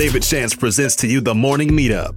David Shand presents to you the Morning Meetup.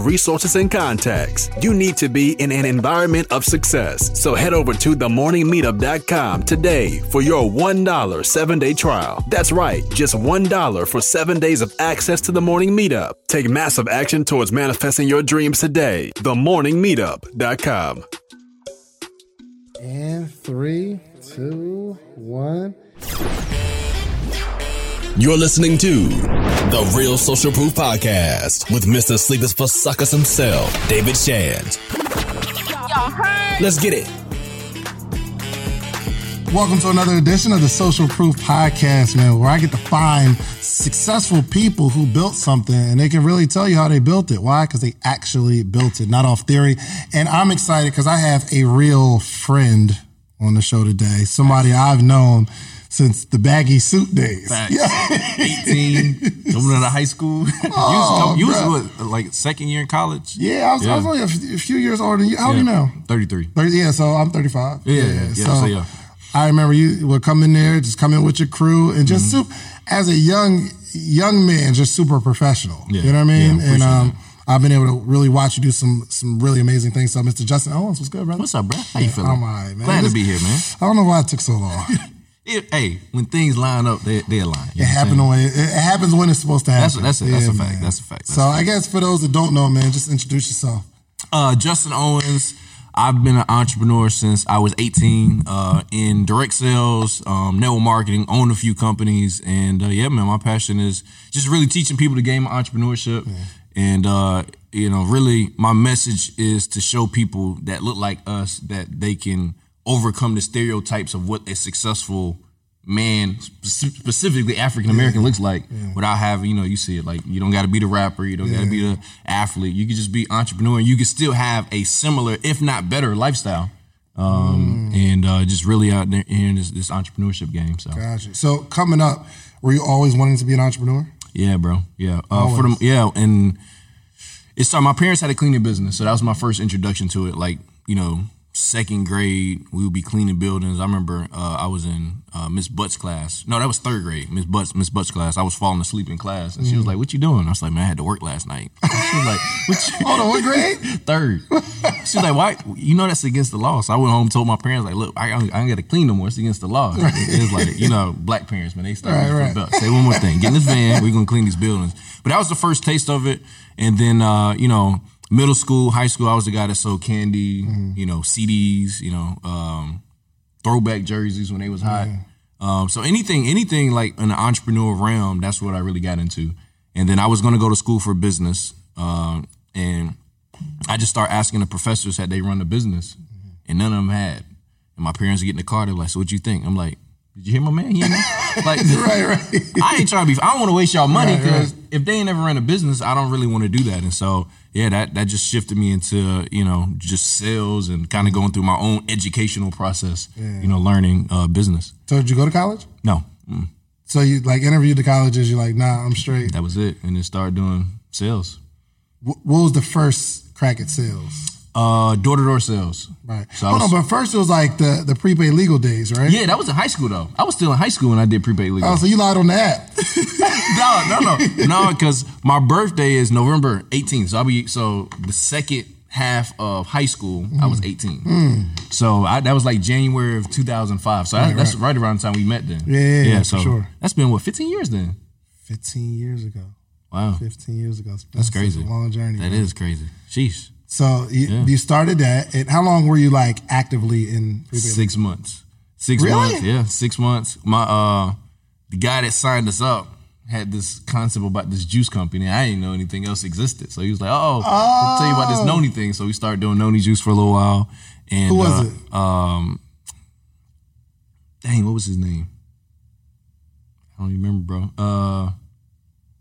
resources and contacts. You need to be in an environment of success. So head over to themorningmeetup.com today for your $1 7-day trial. That's right, just $1 for 7 days of access to the Morning Meetup. Take massive action towards manifesting your dreams today. themorningmeetup.com. And 3, 2, 1. You're listening to The Real Social Proof Podcast with Mr. Sleepers for Suckers himself, David Shand. Let's get it. Welcome to another edition of the Social Proof Podcast, man, where I get to find successful people who built something and they can really tell you how they built it. Why? Because they actually built it, not off theory. And I'm excited because I have a real friend on the show today, somebody I've known since the baggy suit days. Facts. Yeah. 18, coming out of high school. Oh, you was like second year in college? Yeah, I was only a few years older than you. How old are you now? 33. So I'm 35. Yeah. I remember you were coming there, just coming with your crew, and just as a young man, just super professional. Yeah. You know what I mean? Yeah, and I've been able to really watch you do some really amazing things. So, Mr. Justin Owens, what's good, brother? What's up, bro? How you feeling? I'm all right, man. Glad to be here, man. I don't know why it took so long. When things line up, they align. It happens when it's supposed to happen. That's a fact. So I guess for those that don't know, man, just introduce yourself. Justin Owens. I've been an entrepreneur since I was 18, in direct sales, network marketing, own a few companies. And my passion is just really teaching people the game of entrepreneurship. Yeah. And, really my message is to show people that look like us that they can overcome the stereotypes of what a successful man, specifically African-American, looks like without having, you see it, like, you don't got to be the rapper, you don't got to be the athlete. You can just be entrepreneur and you can still have a similar, if not better, lifestyle. And just really out there in this entrepreneurship game. So. Gotcha. So coming up, were you always wanting to be an entrepreneur? Yeah, bro. Yeah. My parents had a cleaning business, so that was my first introduction to it. Like, second grade, we would be cleaning buildings. I remember I was in Miss Butt's class. No, that was third grade. Miss Butt's class. I was falling asleep in class, and she was like, "What you doing?" I was like, "Man, I had to work last night." She was like, "Hold on, what grade?" Third. She was like, "Why? You know that's against the law." So I went home, told my parents, like, "Look, I ain't got to clean no more. It's against the law." Right. It's like, black parents, man, they start with the belt. Say one more thing. Get in this van. We're gonna clean these buildings. But that was the first taste of it, and then middle school, high school, I was the guy that sold candy, CDs, throwback jerseys when they was hot. So anything like in the entrepreneur realm, that's what I really got into. And then I was going to go to school for business. And I just started asking the professors had they run the business. And none of them had. And my parents would get in the car, they were like, "So what you think?" I'm like, "Did you hear my man? He ain't like, right. I ain't trying to be. I don't want to waste y'all money because if they ain't ever run a business, I don't really want to do that." And so, that just shifted me into just sales and kind of going through my own educational process. Learning business. So did you go to college? No. Mm. So you like interviewed the colleges? You're like, "Nah, I'm straight." That was it, and then started doing sales. What was the first crack at sales? Door-to-door sales. Right. So but first it was like the prepaid legal days, right? Yeah, that was in high school, though. I was still in high school when I did prepaid legal. Oh, so you lied on that. No, because my birthday is November 18th. So the second half of high school, I was 18. Mm. So that was like January of 2005. So that's right around the time we met then. Yeah, so for sure. That's been, what, 15 years then? 15 years ago. Wow. 15 years ago. That's crazy. A long journey. That is crazy. Sheesh. So you started that, and how long were you like actively in? 6 months. Six months. My the guy that signed us up had this concept about this juice company. I didn't know anything else existed, so he was like, "Oh, I'll tell you about this Noni thing." So we started doing Noni juice for a little while. And who was it? What was his name? I don't remember, bro.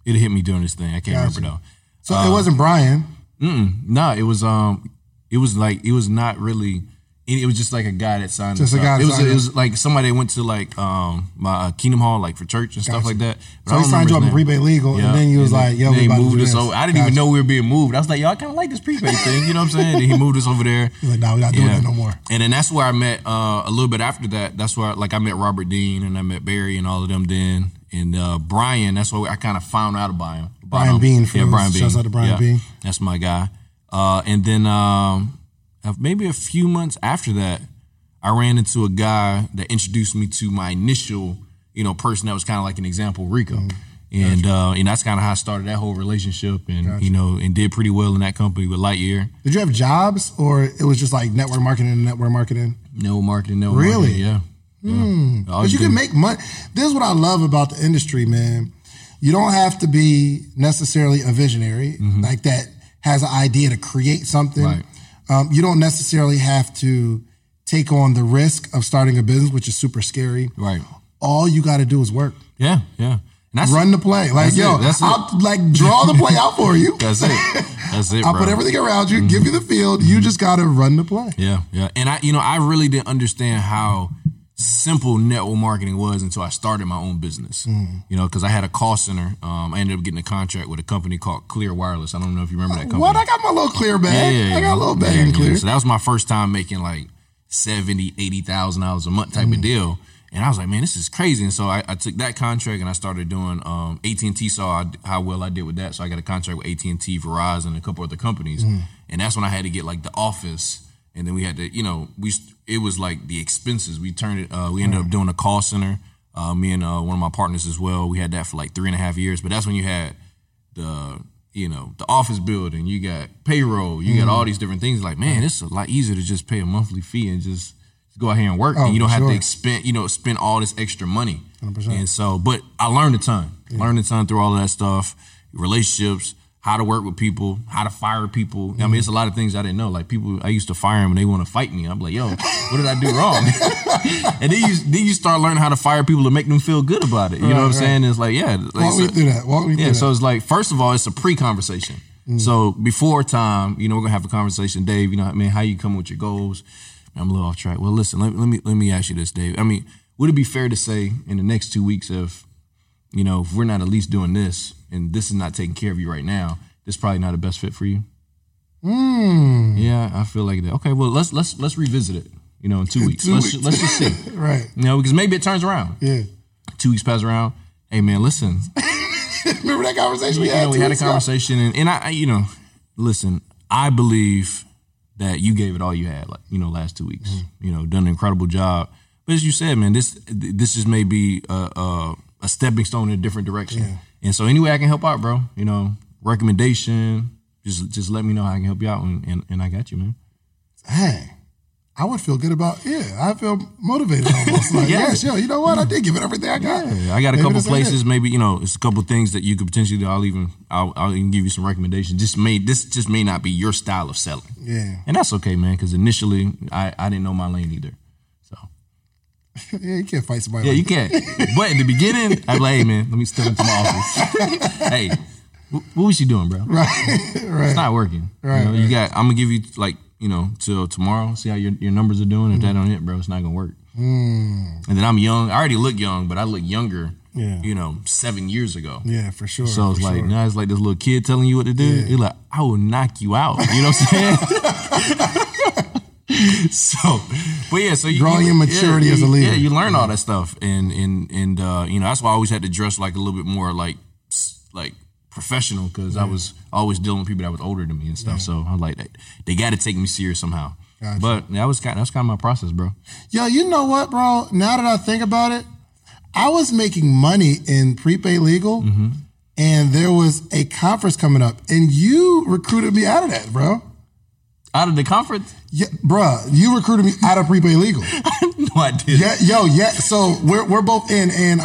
It hit me doing this thing. I can't remember though. So it wasn't Brian. No, it was like it was not really. It was just like a guy that signed us up. It was like somebody that went to like my Kingdom Hall, like for church and stuff like that. But so he signed you up in prepaid legal, and then you was like, "Yo, we about to do this." I didn't even know we were being moved. I was like, "Yo, I kind of like this prepaid thing," you know what I'm saying? Then he moved us over there. He's like, "No, we're not doing that no more." And then that's where I met a little bit after that. That's where like I met Robert Dean and I met Barry and all of them then, and Brian. That's where I kind of found out about him. Brian Bean, yeah, Brian Bean. Shouts out to Brian Bean. That's my guy. And then. Maybe a few months after that, I ran into a guy that introduced me to my initial, you know, person that was kind of like an example, Rico. And and that's kind of how I started that whole relationship and, you know, and did pretty well in that company with Lightyear. Did you have jobs or it was just like network marketing and network marketing? No marketing, no marketing. Really? Yeah. But you can make money. This is what I love about the industry, man. You don't have to be necessarily a visionary like that has an idea to create something. Right. You don't necessarily have to take on the risk of starting a business, which is super scary. Right. All you got to do is work. Yeah, yeah. And that's run the play. Like, yo, I'll like draw the play out for you. That's it. That's it, bro. I'll put everything around you, give you the field. You just got to run the play. Yeah, yeah. And I, you know, I really didn't understand how simple network marketing was until I started my own business. You know, because I had a call center. I ended up getting a contract with a company called Clear Wireless. I don't know if you remember that company. What? I got my little Clear bag. Yeah, yeah, I got a little bag in Clear. So that was my first time making like $70,000, $80,000 a month type of deal. And I was like, man, this is crazy. And so I took that contract and I started doing AT&T saw how well I did with that. So I got a contract with AT&T, Verizon, and a couple other companies. And that's when I had to get like the office. And then we had to, you know, it was like the expenses. We turned it, we ended up doing a call center. Me and one of my partners as well. We had that for like 3.5 years. But that's when you had the, you know, the office building. You got payroll. You got all these different things. Like, man, it's a lot easier to just pay a monthly fee and just go out here and work. And you don't have to spend all this extra money. 100%. And so, but I learned a ton. Learned a ton through all of that stuff. Relationships. How to work with people, how to fire people. I mean, it's a lot of things I didn't know. Like people, I used to fire them and they want to fight me. I'm like, yo, what did I do wrong? And then you start learning how to fire people to make them feel good about it. You know what I'm saying? It's like, yeah. Like, walk me through that. Yeah, so it's like, first of all, it's a pre-conversation. So before time, you know, we're going to have a conversation. Dave, you know what I mean? How you come with your goals? I'm a little off track. Well, listen, let me ask you this, Dave. I mean, would it be fair to say in the next 2 weeks if, you know, if we're not at least doing this, and this is not taking care of you right now, this is probably not the best fit for you. Yeah, I feel like that. Okay, well, let's revisit it, you know, in 2 weeks. Let's just see. Right. You know, because maybe it turns around. Yeah. 2 weeks pass around. Hey, man, listen. Remember that conversation we had? Yeah, we had a conversation. And I, you know, listen, I believe that you gave it all you had, like, you know, last 2 weeks. You know, done an incredible job. But as you said, man, this just may be a stepping stone in a different direction. Yeah. And so any way I can help out, bro, you know, recommendation, just let me know how I can help you out, and I got you, man. Hey, I would feel good about, I feel motivated almost. Like, yeah, sure, you know what, I did give it everything I got. Yeah, I got a couple places, maybe, you know, it's a couple things that you could potentially do. I'll even give you some recommendations. This may not be your style of selling. Yeah. And that's okay, man, because initially I didn't know my lane either. Yeah, you can't fight somebody. Yeah, like you can't. But in the beginning, I'm like, hey, man, let me step into my office. Hey, what was you doing, bro? Right. It's not working. Right. You know, you got. I'm gonna give you like, you know, till tomorrow. See how your numbers are doing. If that don't hit, bro, it's not gonna work. And then I'm young. I already look young, but I look younger. Yeah. You know, 7 years ago. Yeah, for sure. So it's like now it's like this little kid telling you what to do. You're like, I will knock you out. You know what I'm saying? So, but yeah, so you drawing your maturity as a leader. Yeah, you learn all that stuff, and you know, that's why I always had to dress like a little bit more like professional, because I was always dealing with people that was older than me and stuff. Yeah. So I'm like, they got to take me serious somehow. Gotcha. But that was kind of my process, bro. Yo, you know what, bro? Now that I think about it, I was making money in prepaid legal, and there was a conference coming up, and you recruited me out of that, bro. Out of the conference? Yeah, bruh, you recruited me out of prepaid legal. No, I didn't. Yeah, so we're both in, and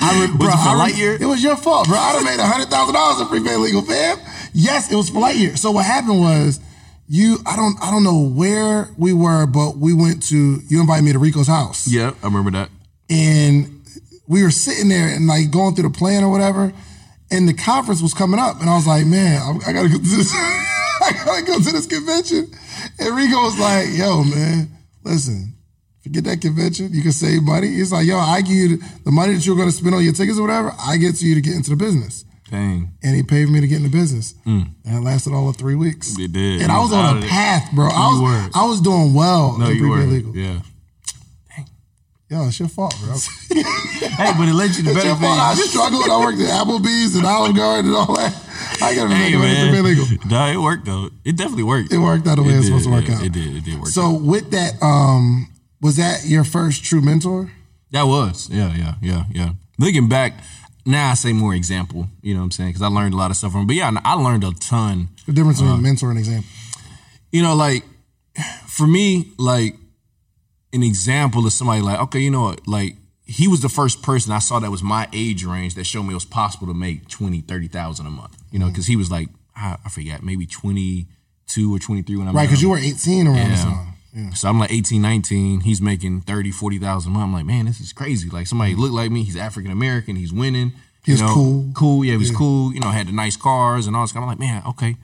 it was your fault, bro. I done made $100,000 in prepaid legal, fam. Yes, it was for Lightyear. So what happened was, I don't know where we were, but you invited me to Rico's house. Yeah, I remember that. And we were sitting there and like going through the plan or whatever. and the conference was coming up, and I was like, man, I gotta go to this. I gotta go to this convention. And Rico was like, yo, man, listen, forget that convention. You can save money. He's like, yo, I give you the money that you're going to spend on your tickets or whatever, I get to you to get into the business. Dang. And he paid me to get into business. And it lasted all of 3 weeks. It did. And I was on a path, bro. I was doing well. No, you were. Legal. Yeah. Dang. Yo, it's your fault, bro. Hey, but it led you to better things. I struggled. I worked at Applebee's and Olive Garden and all that. I got to remember illegal. No, it worked, though. It definitely worked. It worked out the way it was supposed to work out. It did work out. So with that, was that your first true mentor? That was. Yeah. Looking back, now I say more example, you know what I'm saying? Because I learned a lot of stuff from him. But yeah, I learned a ton. The difference between mentor and example? You know, like, for me, like, an example is somebody like, okay, you know what, like, he was the first person I saw that was my age range that showed me it was possible to make $20,000, $30,000 a month. You know, because he was like, I forget, maybe 22 or 23 when I met him. Right, because you were 18 around this time. Yeah. So I'm like 18, 19. He's making 30, 40,000 a month. I'm like, man, this is crazy. Like somebody looked like me. He's African American. He's winning. He's cool. Yeah, he was cool. You know, had the nice cars and all this. I'm like, man, okay,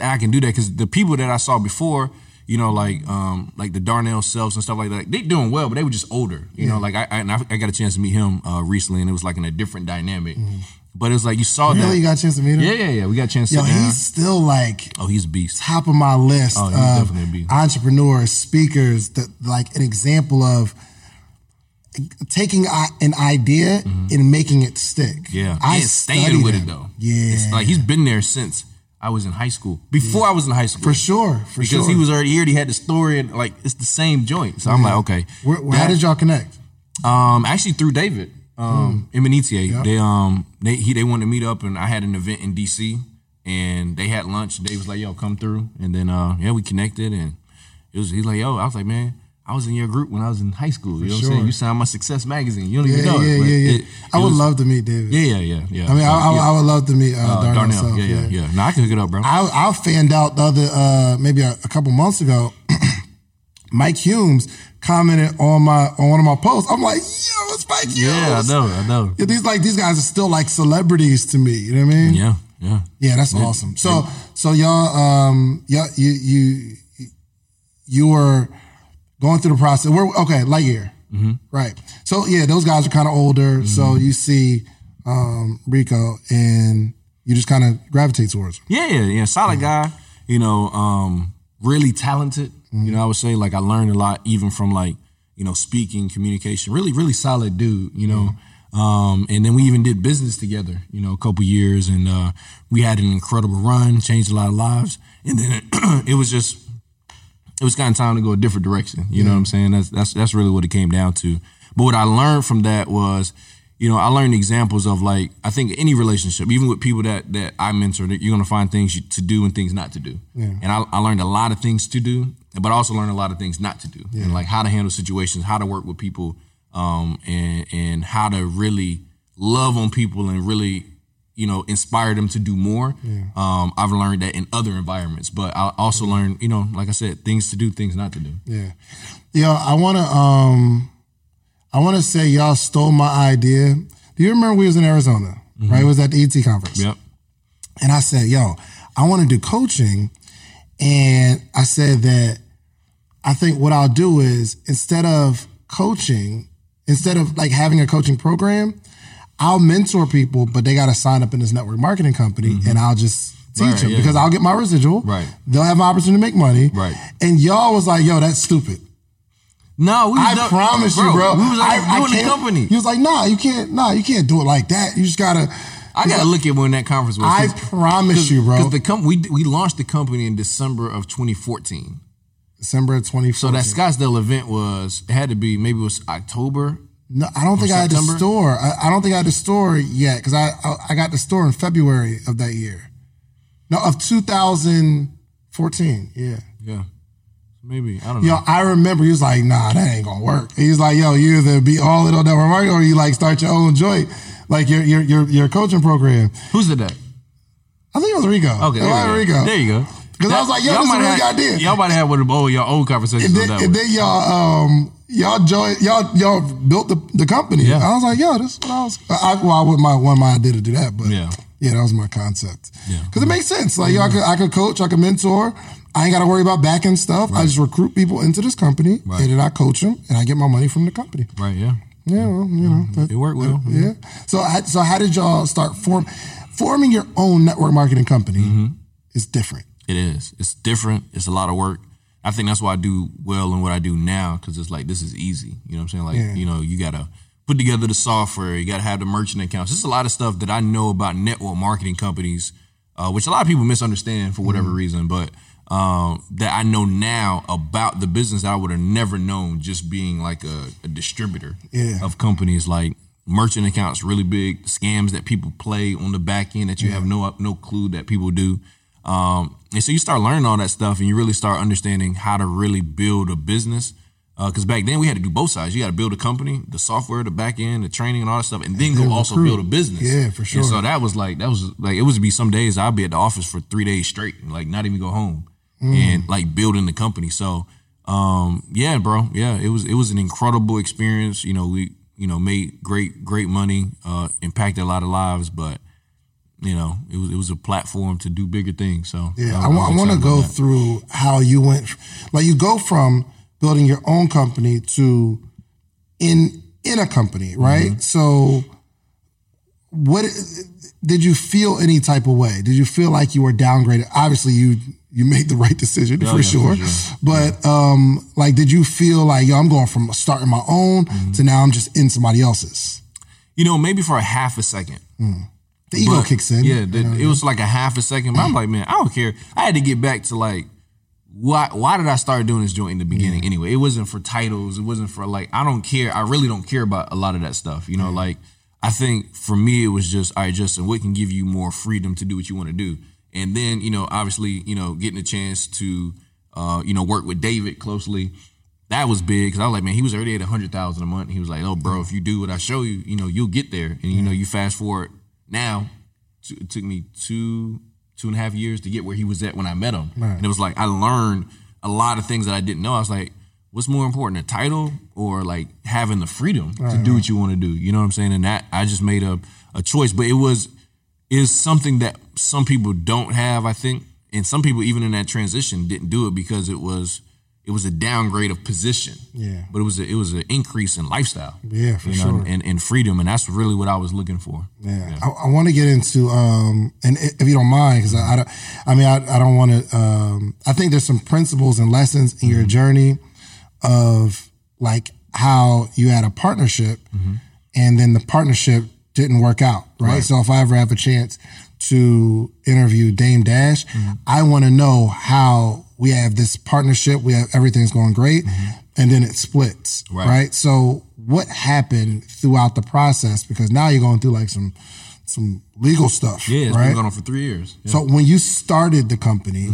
I can do that. Because the people that I saw before, you know, like the Darnell Selves and stuff like that, they doing well, but they were just older. You know, like I got a chance to meet him recently, and it was like in a different dynamic. But it's like you saw that. Really, you got a chance to meet him? Yeah. We got a chance to meet him. Yo, he's still like... Oh, he's a beast. Top of my list of entrepreneurs, speakers, like an example of taking an idea and making it stick. Yeah. I stayed with it, though. Yeah. It's like he's been there since I was in high school. Before I was in high school. For sure. Because he already had the story, and like it's the same joint. So I'm like, okay. How did y'all connect? Actually, through David. Eminitia, they wanted to meet up, and I had an event in DC, and they had lunch. Dave was like, "Yo, come through," and then we connected, and he's like, "Yo," I was like, "Man, I was in your group when I was in high school. You know what I'm saying? You signed my Success magazine. You don't even know it." Yeah. I would love to meet David. Yeah. I mean, I would love to meet Darnell. Self, yeah. No, I can hook it up, bro. I fanned out the other maybe a couple months ago. Mike Humes commented on one of my posts. I'm like, yo, it's Mike Humes. Yeah, I know. Yeah, these guys are still like celebrities to me. You know what I mean? Yeah. Yeah, that's awesome. So y'all, you were going through the process. Lightyear, right? So yeah, those guys are kind of older. So you see Rico, and you just kind of gravitate towards him. Yeah. Solid guy. You know, really talented. You know, I would say, like, I learned a lot even from, like, you know, speaking, communication. Really, really solid dude, you know. And then we even did business together, you know, a couple years. And we had an incredible run, changed a lot of lives. And then it was kind of time to go a different direction. You know what I'm saying? That's really what it came down to. But what I learned from that was, you know, I learned examples of, like, I think any relationship, even with people that I mentor, you're going to find things to do and things not to do. Yeah. And I learned a lot of things to do, but I also learned a lot of things not to do. Yeah. And, like, how to handle situations, how to work with people, and how to really love on people and really, you know, inspire them to do more. Yeah. I've learned that in other environments. But I also learned, you know, like I said, things to do, things not to do. Yeah. Yeah, I want to say y'all stole my idea. Do you remember we was in Arizona, right? It was at the ET conference. Yep. And I said, yo, I want to do coaching. And I said that I think what I'll do is instead of like having a coaching program, I'll mentor people, but they got to sign up in this network marketing company and I'll just teach them because I'll get my residual. Right. They'll have my opportunity to make money. Right. And y'all was like, yo, that's stupid. No, I promise you, bro. We was like doing the company. He was like, nah, you can't do it like that. You just gotta. I gotta look at when that conference was. I promise you, bro. Because the we launched the company in December of 2014. December of 2014. So that Scottsdale event it had to be October. No, I don't think September. I had the store. I don't think I had the store yet because I got the store in February of that year. No, of 2014. Yeah. Maybe. I don't know. Yo, I remember he was like, nah, that ain't gonna work. He was like, yo, you either be all in on network marketing or you like start your own joint, like your coaching program. Who said that? I think it was Rico. Okay. Rico. There you go. Because I was like, yo, this is a really good idea. Y'all might have one of your old conversations on that. And then y'all built the company. Yeah. I was like, yo, this is what I was with my idea to do that, but yeah. Yeah, that was my concept. Yeah. Because it makes sense. Like, yo, I could coach, I could mentor. I ain't got to worry about back-end stuff. Right. I just recruit people into this company, and then I coach them, and I get my money from the company. Right, yeah. Yeah, well, you know. That, it worked well. Yeah. So how did y'all start forming your own network marketing company? Mm-hmm. Is different. It is. It's different. It's a lot of work. I think that's why I do well in what I do now, because it's like, this is easy. You know what I'm saying? Like, you know, you got to put together the software. You got to have the merchant accounts. There's a lot of stuff that I know about network marketing companies, which a lot of people misunderstand for whatever reason, but that I know now about the business that I would have never known just being like a distributor of companies. Like, merchant accounts, really big scams that people play on the back end that you have no clue that people do. And so you start learning all that stuff and you really start understanding how to really build a business. Because back then we had to do both sides. You got to build a company, the software, the back end, the training and all that stuff, and then go also build a business. Yeah, for sure. And so that was like, it would be some days I'd be at the office for 3 days straight, and like not even go home and like building the company. So, it was an incredible experience. You know, we, made great money, impacted a lot of lives, but you know, it was a platform to do bigger things. So yeah, I want to go through how you went, like you go from building your own company to in a company, right? Mm-hmm. So what did you feel any type of way? Did you feel like you were downgraded? Obviously you made the right decision for sure. But like, did you feel like, yo, I'm going from starting my own to now I'm just in somebody else's? You know, maybe for a half a second. Mm. The ego kicks in. Yeah, it was like a half a second. But I'm like, man, I don't care. I had to get back to like, why did I start doing this joint in the beginning anyway? It wasn't for titles. It wasn't for like, I don't care. I really don't care about a lot of that stuff. You know, like, I think for me, it was just, all right, Justin, what can give you more freedom to do what you want to do? And then, you know, obviously, you know, getting a chance to, you know, work with David closely. That was big, because I was like, man, he was already at 100,000 a month. He was like, oh, bro, if you do what I show you, you know, you'll get there. And, you know, you fast forward. Now, it took me two and a half years to get where he was at when I met him. Right. And it was like, I learned a lot of things that I didn't know. I was like, what's more important, a title or like having the freedom to do what you want to do? You know what I'm saying? And that, I just made a choice. But it is something that some people don't have, I think. And some people, even in that transition, didn't do it because it was a downgrade of position. Yeah. But it was an increase in lifestyle. Yeah, for sure. And freedom. And that's really what I was looking for. Yeah. I want to get into, and if you don't mind, because I don't want to, I think there's some principles and lessons in your journey of like how you had a partnership and then the partnership didn't work out, right? So if I ever have a chance to interview Dame Dash, I want to know how we have this partnership, we have everything's going great, and then it splits, right? So what happened throughout the process? Because now you're going through like some legal stuff, yeah, it's been going on for 3 years. Yeah. So when you started the company,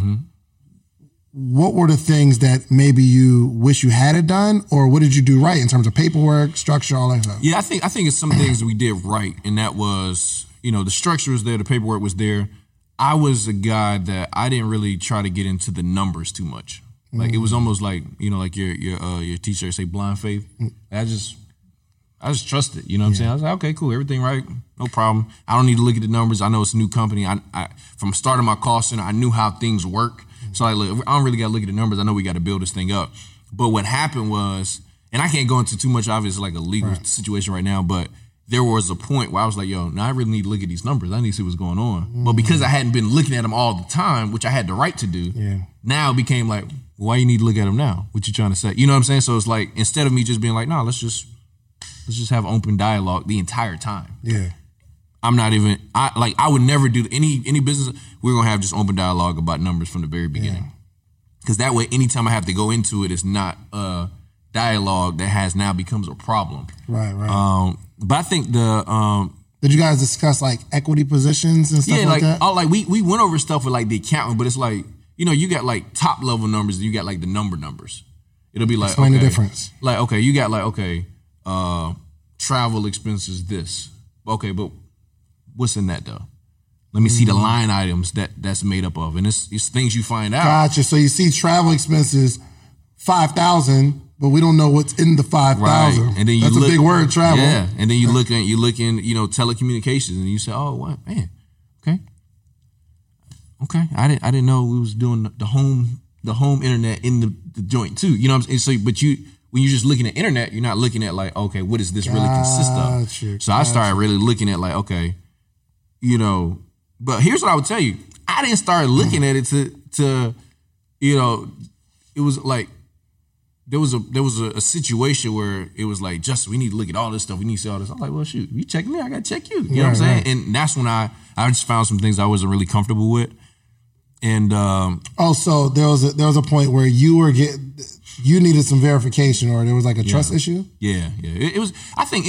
what were the things that maybe you wish you had it done, or what did you do right in terms of paperwork, structure, all that stuff? Yeah, I think it's some things we did right, and that was, you know, the structure was there, the paperwork was there. I was a guy that I didn't really try to get into the numbers too much. Like it was almost like, you know, like your teacher say blind faith. I just trusted. You know what I'm saying? I was like, okay, cool, everything right, no problem. I don't need to look at the numbers. I know it's a new company. I from starting my call center, I knew how things work. So I don't really got to look at the numbers. I know we got to build this thing up. But what happened was, and I can't go into too much, obviously, like a legal situation right now, but there was a point where I was like, yo, now I really need to look at these numbers. I need to see what's going on. But because I hadn't been looking at them all the time, which I had the right to do, now it became like, why you need to look at them now? What you trying to say? You know what I'm saying? So it's like, instead of me just being like, no, let's just have open dialogue the entire time. Yeah. I'm not even, I would never do any business. We're going to have just open dialogue about numbers from the very beginning. Because that way, anytime I have to go into it, it's not a dialogue that has now becomes a problem. Right. But I think the did you guys discuss like equity positions and stuff like that? Yeah, like we went over stuff with like the accountant, but it's like, you know, you got like top level numbers, and you got like the numbers. It'll be like, explain the difference. Like, okay, you got like, okay, travel expenses this. Okay, but what's in that though? Let me see the line items that's made up of, and it's things you find out. Gotcha. So you see travel expenses 5,000. But we don't know what's in the 5,000. Right. And then that's a big word, travel. Yeah, and then you look in, you know, telecommunications, and you say, oh, what, man, Okay. I didn't know we was doing the home internet in the joint too. You know what I'm saying? So, but when you're just looking at internet, you're not looking at like, okay, what does this really consist of? So I started really looking at like, okay, you know, but here's what I would tell you. I didn't start looking at it to, you know, it was like, there was a situation where it was like, Justin, we need to look at all this stuff. We need to see all this. I'm like, well, shoot, you check me, I got to check you. You know what I'm saying? Right. And that's when I just found some things I wasn't really comfortable with. And also there was a point where you needed some verification, or there was like a trust issue. Yeah. It was. I think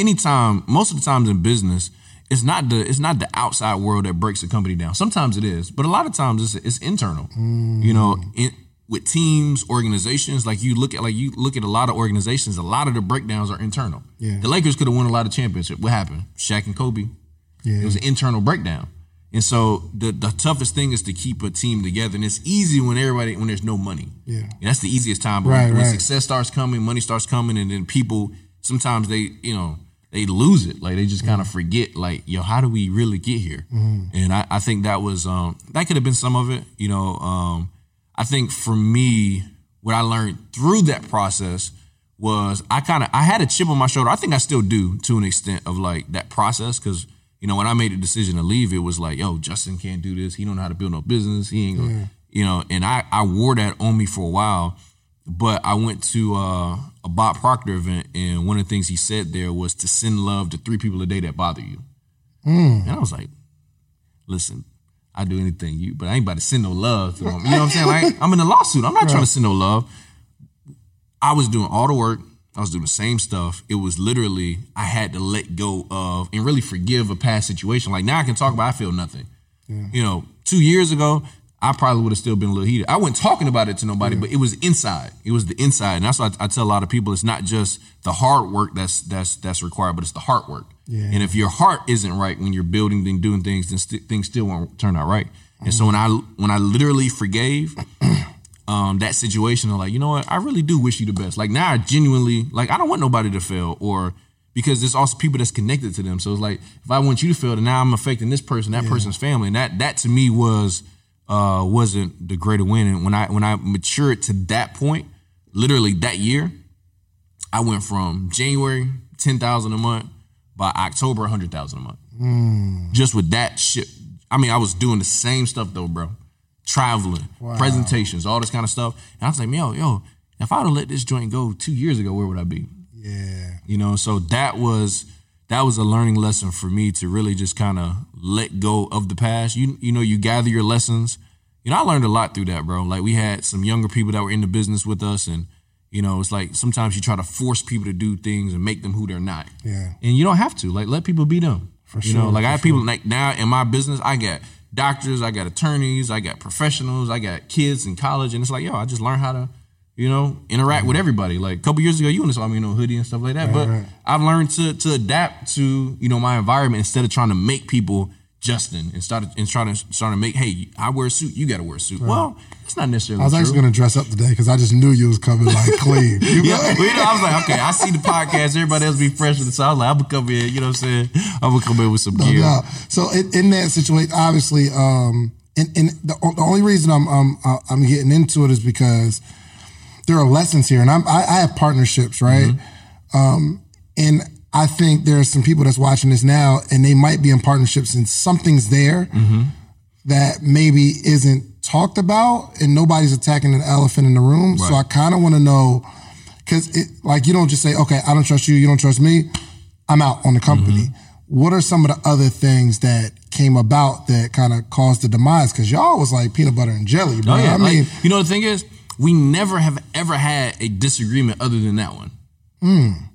most of the times in business, it's not the outside world that breaks a company down. Sometimes it is, but a lot of times it's internal. You know. With teams, organizations, like you look at a lot of organizations, a lot of the breakdowns are internal. Yeah. The Lakers could have won a lot of championships. What happened? Shaq and Kobe. Yeah. It was an internal breakdown. And so the toughest thing is to keep a team together. And it's easy when there's no money. Yeah. And that's the easiest time. But when success starts coming, money starts coming, and then people sometimes they lose it. Like they just kind of forget, like, yo, how do we really get here? Mm. And I think that was that could have been some of it, you know. I think for me, what I learned through that process was I had a chip on my shoulder. I think I still do to an extent of like that process. Cause you know, when I made the decision to leave, it was like, yo, Justin can't do this. He don't know how to build no business. He ain't gonna, you know, and I wore that on me for a while, but I went to a Bob Proctor event. And one of the things he said there was to send love to 3 people a day that bother you. And I was like, listen, I do anything you, but I ain't about to send no love to them. You know what I'm saying? Like, I'm in a lawsuit. I'm not trying to send no love. I was doing all the work. I was doing the same stuff. It was literally, I had to let go of and really forgive a past situation. Like now I can talk about, I feel nothing. Yeah. You know, 2 years ago, I probably would have still been a little heated. I wasn't talking about it to nobody, but it was inside. It was the inside. And that's why I tell a lot of people, it's not just the hard work that's required, but it's the heart work. Yeah. And if your heart isn't right when you're building and doing things, then things still won't turn out right. And so when I literally forgave that situation, I'm like, you know what? I really do wish you the best. Like now I genuinely, like I don't want nobody to fail, or because there's also people that's connected to them. So it's like, if I want you to fail, then now I'm affecting this person, that person's family. And that to me was... wasn't the greater win. And when I matured to that point, literally that year, I went from January, 10,000 a month, by October, 100,000 a month. Just with that shit. I mean, I was doing the same stuff though, bro. Traveling, presentations, all this kind of stuff. And I was like, yo, if I would have let this joint go 2 years ago, where would I be? Yeah. You know, so that was a learning lesson for me to really just kind of let go of the past. You know, you gather your lessons. You know, I learned a lot through that, bro. Like we had some younger people that were in the business with us, and you know, it's like sometimes you try to force people to do things and make them who they're not. Yeah. And you don't have to. Like let people be them. For sure. You know, like I have people like now in my business, I got doctors, I got attorneys, I got professionals, I got kids in college, and it's like, yo, I just learned how to, you know, interact with everybody. Like a couple years ago, you wouldn't saw me in a hoodie and stuff like that. But I've learned to adapt to, you know, my environment instead of trying to make people Justin and started to make, hey, I wear a suit, you got to wear a suit. Right. Well, that's not necessarily true. I was actually going to dress up today because I just knew you was coming like clean. You know? Yeah, well, you know, I was like, okay, I see the podcast. Everybody else be fresh with it. So I was like, I'm going to come in. You know what I'm saying? I'm going to come in with some gear. No. So in that situation, obviously, and the only reason I'm getting into it is because there are lessons here, and I have partnerships, right? Mm-hmm. And I think there are some people that's watching this now, and they might be in partnerships, and something's there that maybe isn't talked about, and nobody's attacking an elephant in the room. Right. So I kind of want to know, because like you don't just say, okay, I don't trust you, you don't trust me, I'm out on the company. Mm-hmm. What are some of the other things that came about that kind of caused the demise? Because y'all was like peanut butter and jelly, bro. Oh, yeah. I mean, you know, the thing is, we never have ever had a disagreement other than that one.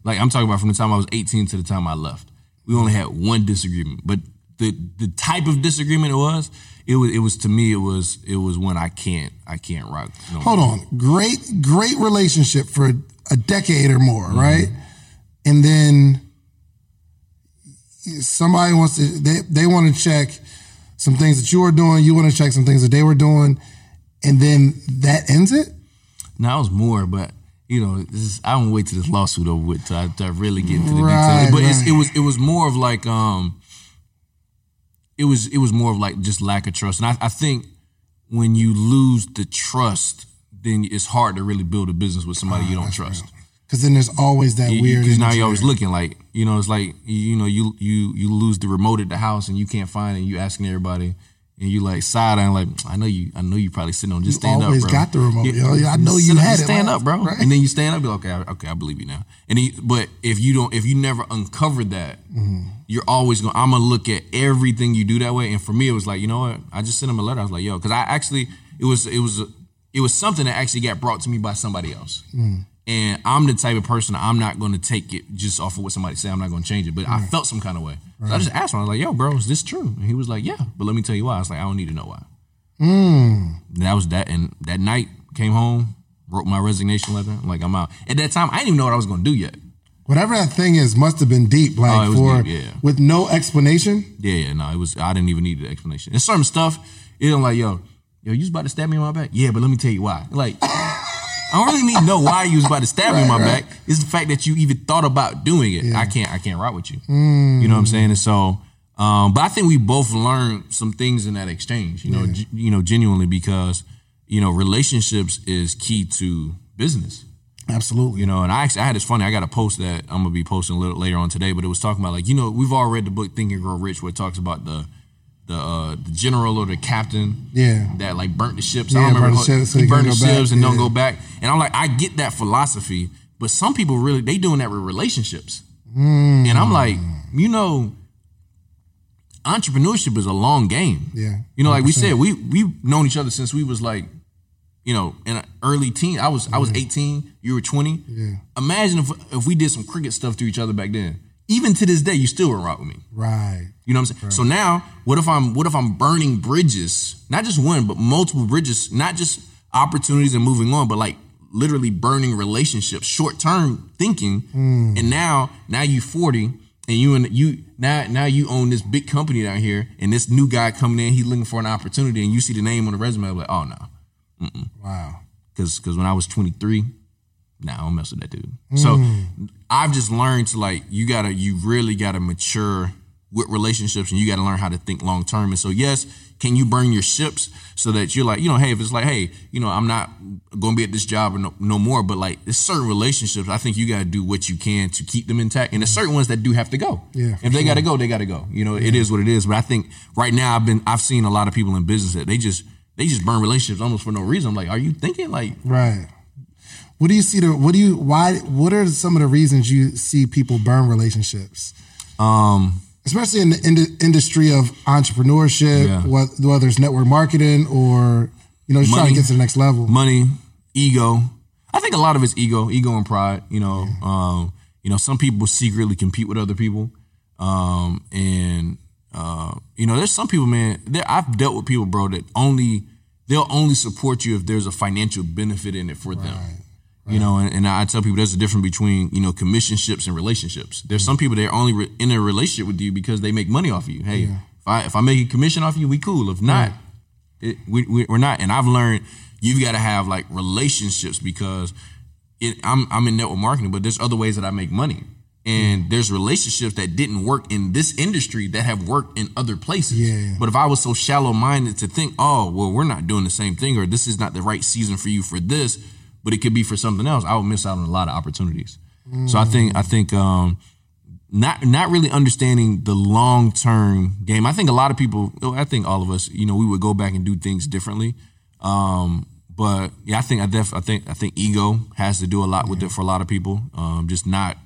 Like I'm talking about from the time I was 18 to the time I left. We only had one disagreement. But the type of disagreement it was to me, it was when I can't rock. No Hold more. On. Great relationship for a decade or more, right? And then somebody wants to they want to check some things that you were doing, you want to check some things that they were doing. And then that ends it? No, it was more, but you know, I don't wait till this lawsuit over with till I really get into the details. But it was more of like it was more of like just lack of trust. And I think when you lose the trust, then it's hard to really build a business with somebody you don't trust. Because then there's always that weird. Because now you're always looking like, you know, it's like, you know, you lose the remote at the house and you can't find it. And you asking everybody. And you like side-eyeing, like, I know you probably sitting on, just stand up, bro. You always got the remote. Yeah, I know you had it. Stand up, bro. Right? And then you stand up, be like, okay, I believe you now. And then, but if you never uncover that, you're always going, I'm going to look at everything you do that way. And for me, it was like, you know what? I just sent him a letter. I was like, yo, because I actually, it was something that actually got brought to me by somebody else. Mm. And I'm the type of person, I'm not going to take it just off of what somebody said. I'm not going to change it. But I felt some kind of way. Right. So I just asked him. I was like, yo, bro, is this true? And he was like, yeah. But let me tell you why. I was like, I don't need to know why. And that was that. And that night, came home, wrote my resignation letter. I'm like, I'm out. At that time, I didn't even know what I was going to do yet. Whatever that thing is must have been deep. Like, with no explanation? Yeah, no. I didn't even need the explanation. And certain stuff, I'm like, yo, you was about to stab me in my back? Yeah, but let me tell you why. Like... I don't really need to know why you was about to stab me in my back. It's the fact that you even thought about doing it. Yeah. I can't rock with you. You know what I'm saying? And so, but I think we both learned some things in that exchange, genuinely, because, relationships is key to business. Absolutely. And I had this funny, I got a post that I'm going to be posting a little later on today, but it was talking about like, we've all read the book Think and Grow Rich, where it talks about the general or the captain that like burnt the ships. I don't remember. He burnt the ships and don't go back. And I'm like, I get that philosophy, but some people really, they doing that with relationships. And I'm like, entrepreneurship is a long game. Yeah. Like we said, we've known each other since we was like, in an early teen. I was 18, you were 20. Yeah. Imagine if we did some cricket stuff to each other back then. Even to this day, you still wouldn't rock with me. Right. You know what I'm saying? Right. So now, what if I'm burning bridges? Not just one, but multiple bridges, not just opportunities and moving on, but like literally burning relationships, short-term thinking. And now you 40 and now you own this big company down here, and this new guy coming in, he's looking for an opportunity, and you see the name on the resume, I'm like, oh no. Wow. Cause when I was 23, I don't mess with that dude. So I've just learned to like, you really gotta mature with relationships, and you gotta learn how to think long term. And so yes, can you burn your ships so that you're like, hey, if it's like, hey, I'm not gonna be at this job or no more, but like there's certain relationships, I think you gotta do what you can to keep them intact. And there's certain ones that do have to go. Yeah, if they gotta go, they gotta go. It is what it is. But I think right now I've seen a lot of people in business that they just burn relationships almost for no reason. I'm like, are you thinking like right? What do you see? What are some of the reasons you see people burn relationships? Especially in the industry of entrepreneurship, whether it's network marketing or, just money, trying to get to the next level. Money, ego. I think a lot of it's ego and pride. Some people secretly compete with other people. There's some people, man, I've dealt with people, bro, that they'll only support you if there's a financial benefit in it for them. And I tell people there's a difference between, commissionships and relationships. There's some people that are only in a relationship with you because they make money off of you. Hey, if I make a commission off of you, we cool. If not, we're not. And I've learned you've got to have like relationships because I'm in network marketing, but there's other ways that I make money. And there's relationships that didn't work in this industry that have worked in other places. Yeah. But if I was so shallow-minded to think, oh, well, we're not doing the same thing, or this is not the right season for you for this, but it could be for something else, I would miss out on a lot of opportunities. So I think not really understanding the long-term game. I think a lot of people, I think all of us, we would go back and do things differently. But yeah, I think ego has to do a lot with it for a lot of people. Just not,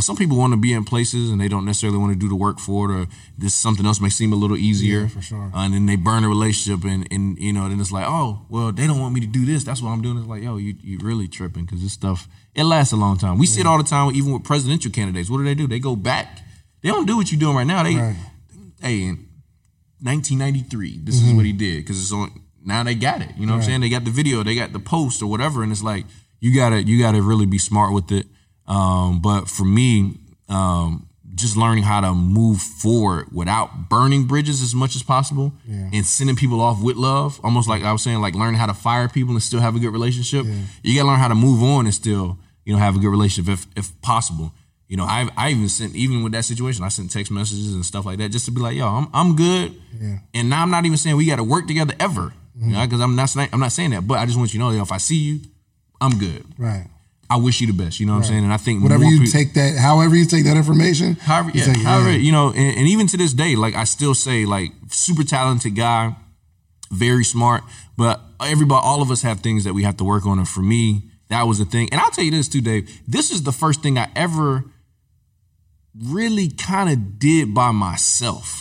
some people want to be in places and they don't necessarily want to do the work for it, or this something else may seem a little easier. Yeah, for sure. And then they burn a relationship and then it's like, oh, well, they don't want me to do this. That's what I'm doing. It's like, yo, you really tripping, because this stuff, it lasts a long time. We see it all the time, even with presidential candidates. What do? They go back. They don't do what you're doing right now. Hey, in 1993, this is what he did, because it's on, now they got it. You know what I'm saying? They got the video, they got the post or whatever. And it's like, you gotta really be smart with it. But for me, just learning how to move forward without burning bridges as much as possible and sending people off with love, almost like I was saying, like learning how to fire people and still have a good relationship. You got to learn how to move on and still, have a good relationship if possible. You know, I even sent, even with that situation, I sent text messages and stuff like that just to be like, yo, I'm good. Yeah. And now I'm not even saying we got to work together ever, mm-hmm. you know, because I'm not saying that. But I just want you to know that if I see you, I'm good. Right. I wish you the best. You know what right. I'm saying? And I think whatever you take that, however you take that information, however, you know, and even to this day, like I still say, like super talented guy, very smart, but everybody, all of us have things that we have to work on. And for me, that was the thing. And I'll tell you this too, Dave. This is the first thing I ever really kind of did by myself.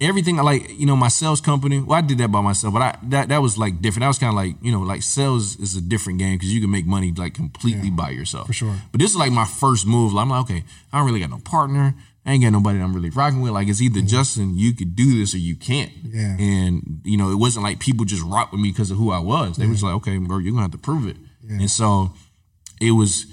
Everything I like, you know, my sales company, well, I did that by myself, but that was like different. That was kind of like, you know, like sales is a different game because you can make money like completely by yourself. For sure. But this is like my first move. Like, I'm like, okay, I don't really got no partner. I ain't got nobody that I'm really rocking with. Like, it's either Justin, you could do this or you can't. Yeah. And, you know, it wasn't like people just rocked with me because of who I was. They were just like, okay, bro, you're going to have to prove it. Yeah. And so it was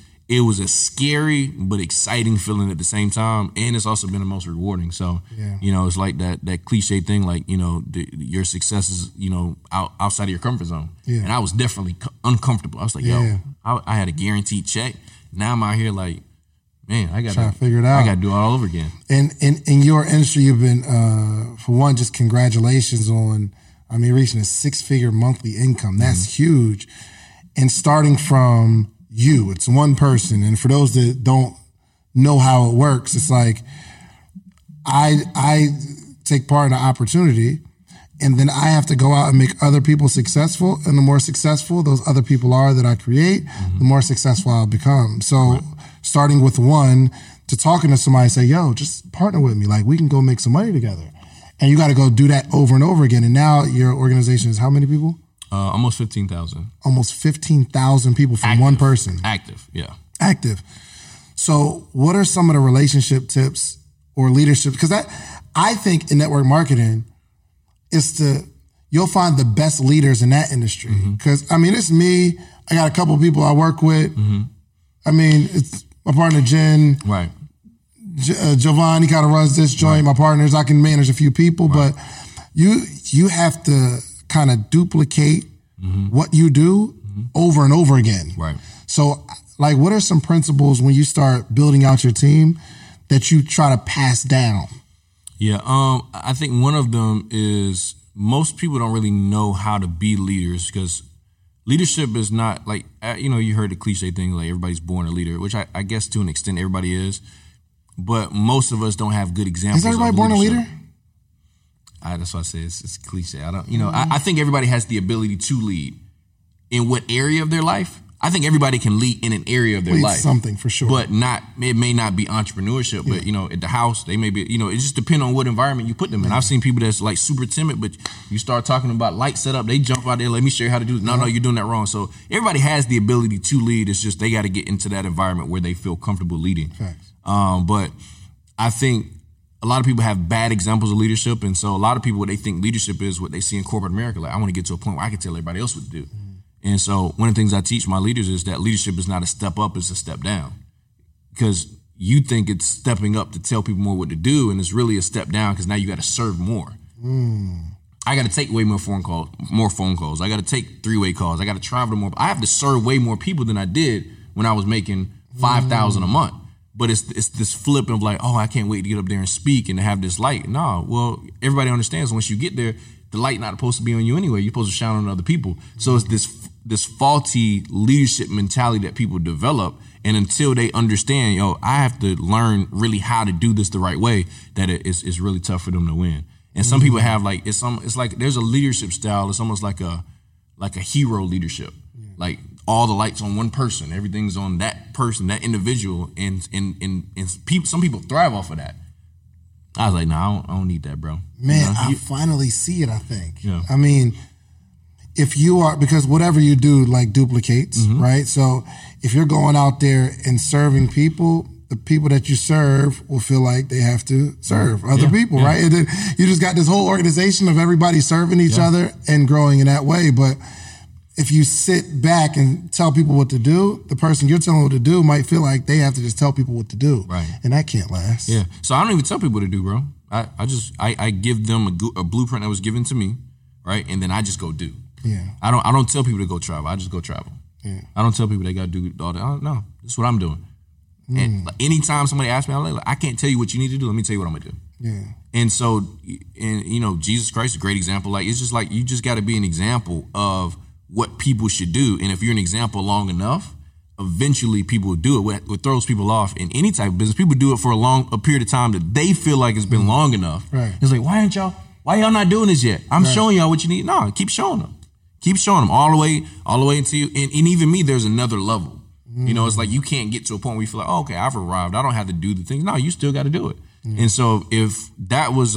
a scary but exciting feeling at the same time, and it's also been the most rewarding. So, you know, it's like that cliche thing, like, you know, your success is, you know, outside of your comfort zone. Yeah. And I was definitely uncomfortable. I was like, yo, I had a guaranteed check. Now I'm out here like, man, I got to figure it out. I got to do it all over again. And in your industry, you've been, for one, just congratulations on, I mean, reaching a 6-figure monthly income. That's huge. And starting from you, it's one person. And for those that don't know how it works, it's like I take part in an opportunity and then I have to go out and make other people successful. And the more successful those other people are that I create, the more successful I'll become. So starting with one to talking to somebody, say, yo, just partner with me. Like, we can go make some money together. And you got to go do that over and over again. And now your organization is how many people? Almost 15,000. Almost 15,000 people from one person. Active, yeah. Active. So what are some of the relationship tips or leadership? Because I think in network marketing, you'll find the best leaders in that industry. Because, I mean, it's me. I got a couple of people I work with. I mean, it's my partner, Jen. Right. Giovanni kind of runs this joint. Right. My partners, I can manage a few people. Right. But you have to kind of duplicate what you do over and over again. Right. So, like, what are some principles when you start building out your team that you try to pass down? Yeah, I think one of them is most people don't really know how to be leaders, because leadership is not like, you know, you heard the cliche thing, like everybody's born a leader, which I guess to an extent everybody is, but most of us don't have good examples. Is everybody born a leader? That's why I say it's cliche. I don't, you know, I think everybody has the ability to lead. In what area of their life? I think everybody can lead in an area of their life. Something for sure. But it may not be entrepreneurship, but, you know, at the house, they may be, you know, it just depends on what environment you put them in. I've seen people that's like super timid, but you start talking about light setup, they jump out there, let me show you how to do it. No, you're doing that wrong. So everybody has the ability to lead. It's just they got to get into that environment where they feel comfortable leading. But I think a lot of people have bad examples of leadership. And so a lot of people, what they think leadership is, what they see in corporate America. Like, I want to get to a point where I can tell everybody else what to do. And so one of the things I teach my leaders is that leadership is not a step up, it's a step down. Because you think it's stepping up to tell people more what to do, and it's really a step down because now you got to serve more. I got to take way more phone calls. I got to take 3-way calls. I got to travel to more. I have to serve way more people than I did when I was making $5,000 a month. But it's this flip of like, oh, I can't wait to get up there and speak and to have this light. No, well, everybody understands once you get there, the light not supposed to be on you anyway. You're supposed to shine on other people. So it's this faulty leadership mentality that people develop. And until they understand, yo, I have to learn really how to do this the right way, that it's really tough for them to win. And some people have like, it's like there's a leadership style. It's almost like a hero leadership, like all the lights on one person, everything's on that person, that individual. And people, some people thrive off of that. I was like, no, I don't need that, bro. Man, you know? I finally see it, I think. Yeah. I mean, if you are, because whatever you do, like, duplicates, right? So if you're going out there and serving people, the people that you serve will feel like they have to serve other people, right? And then you just got this whole organization of everybody serving each other and growing in that way. But if you sit back and tell people what to do, the person you're telling what to do might feel like they have to just tell people what to do. Right. And that can't last. Yeah. So I don't even tell people what to do, bro. I just give them a blueprint that was given to me, right? And then I just go do. Yeah. I don't tell people to go travel. I just go travel. Yeah. I don't tell people they got to do all that. No, that's what I'm doing. And anytime somebody asks me, I'm like, I can't tell you what you need to do. Let me tell you what I'm gonna do. Yeah. And so, and you know, Jesus Christ is a great example. Like, it's just like, you just got to be an example of what people should do. And if you're an example long enough, eventually people will do it. What throws people off in any type of business, people do it for a period of time that they feel like it's been long enough. Right. It's like, why y'all not doing this yet? I'm showing y'all what you need. No, keep showing them. Keep showing them all the way until you. And even me, there's another level. You know, it's like you can't get to a point where you feel like, oh, okay, I've arrived. I don't have to do the things. No, you still got to do it. Yeah. And so if that was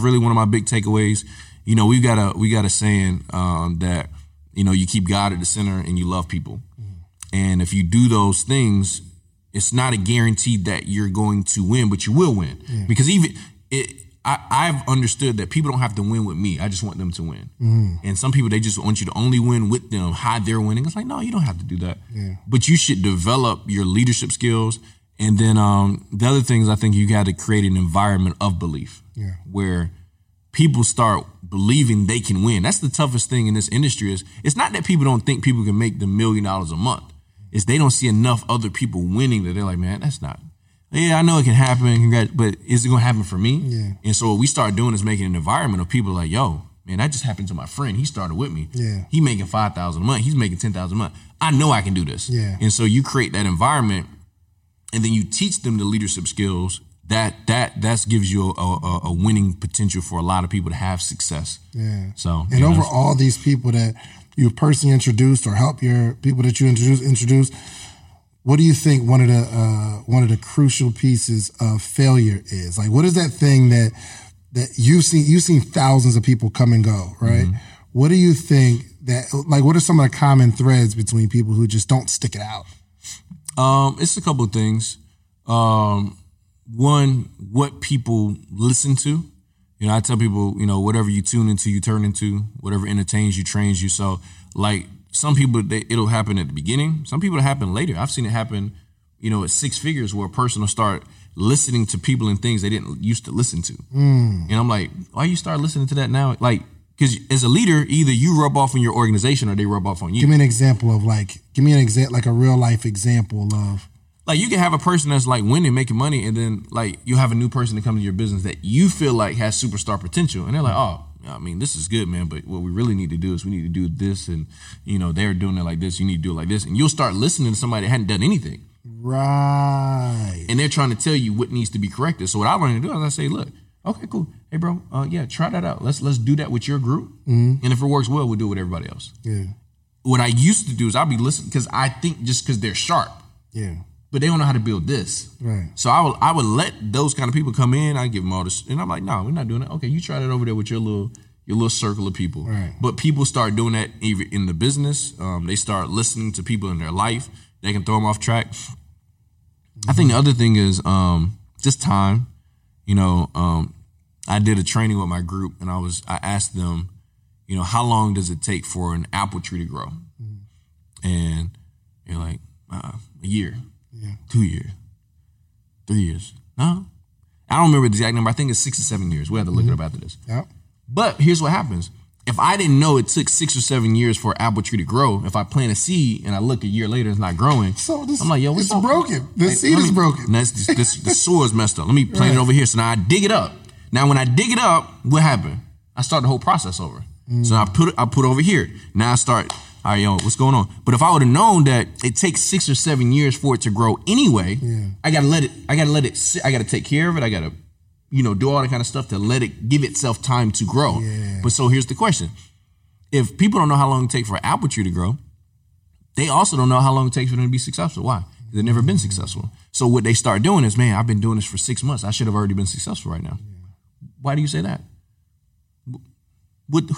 really one of my big takeaways. You know, we got a saying that, you know, you keep God at the center and you love people. Yeah. And if you do those things, it's not a guarantee that you're going to win, but you will win. Yeah. Because I've understood that people don't have to win with me. I just want them to win. Mm. And some people, they just want you to only win with them, hide their winning. It's like, no, you don't have to do that. Yeah. But you should develop your leadership skills. And then the other thing is, I think you got to create an environment of belief where people start believing they can win. That's the toughest thing in this industry is, it's not that people don't think people can make the $1 million a month. It's they don't see enough other people winning that they're like, man, that's not. Yeah, I know it can happen, but is it going to happen for me? Yeah. And so what we start doing is making an environment of people like, yo, man, that just happened to my friend. He started with me. Yeah. He making $5,000 a month. He's making $10,000 a month. I know I can do this. Yeah. And so you create that environment, and then you teach them the leadership skills. That gives you a winning potential for a lot of people to have success. Yeah. So, and over all these people that you personally introduced or help your people that you introduce. What do you think one of the crucial pieces of failure is? Like, what is that thing that you've seen thousands of people come and go, right? Mm-hmm. What do you think what are some of the common threads between people who just don't stick it out? It's a couple of things. One, what people listen to. You know, I tell people, you know, whatever you tune into, you turn into. Whatever entertains you, trains you. So, like, some people, it'll happen at the beginning. Some people, it happen later. I've seen it happen, you know, at six figures where a person will start listening to people and things they didn't used to listen to. Mm. And I'm like, why you start listening to that now? Like, because as a leader, either you rub off on your organization or they rub off on you. Give me a real life example of. Like, you can have a person that's like winning, making money, and then like you have a new person that comes to your business that you feel like has superstar potential. And they're like, oh, I mean, this is good, man, but what we really need to do is we need to do this, and, you know, they're doing it like this, you need to do it like this. And you'll start listening to somebody that hadn't done anything. Right. And they're trying to tell you what needs to be corrected. So what I wanted to do is I say, look, okay, cool. Hey, bro, try that out. Let's do that with your group. Mm-hmm. And if it works well, we'll do it with everybody else. Yeah. What I used to do is I'd be listening because I think just because they're sharp. Yeah. But they don't know how to build this. Right. So I would let those kind of people come in. I give them all this. And I'm like, no, we're not doing that. Okay, you try that over there with your little circle of people. Right. But people start doing that even in the business. They start listening to people in their life. They can throw them off track. Mm-hmm. I think the other thing is just time. You know, I did a training with my group, and I asked them, you know, how long does it take for an apple tree to grow? Mm-hmm. And they're like, a year. Yeah. 2 years, 3 years. No, I don't remember the exact number. I think it's 6 or 7 years. We have to look it up after this. Yep. But here's what happens. If I didn't know it took 6 or 7 years for an apple tree to grow, if I plant a seed and I look a year later, it's not growing. So I'm like, yo, it's broken. The seed is broken. This the soil is messed up. Let me plant it over here. So now I dig it up. Now when I dig it up, what happened? I start the whole process over. Mm. So I put over here. Now I start. All right, yo, what's going on? But if I would have known that it takes 6 or 7 years for it to grow anyway, I gotta let it sit. I gotta take care of it. I gotta, you know, do all that kind of stuff to let it give itself time to grow. Yeah. But so here's the question: if people don't know how long it takes for an apple tree to grow, they also don't know how long it takes for them to be successful. Why? They've never been successful. So what they start doing is, man, I've been doing this for 6 months. I should have already been successful right now. Yeah. Why do you say that?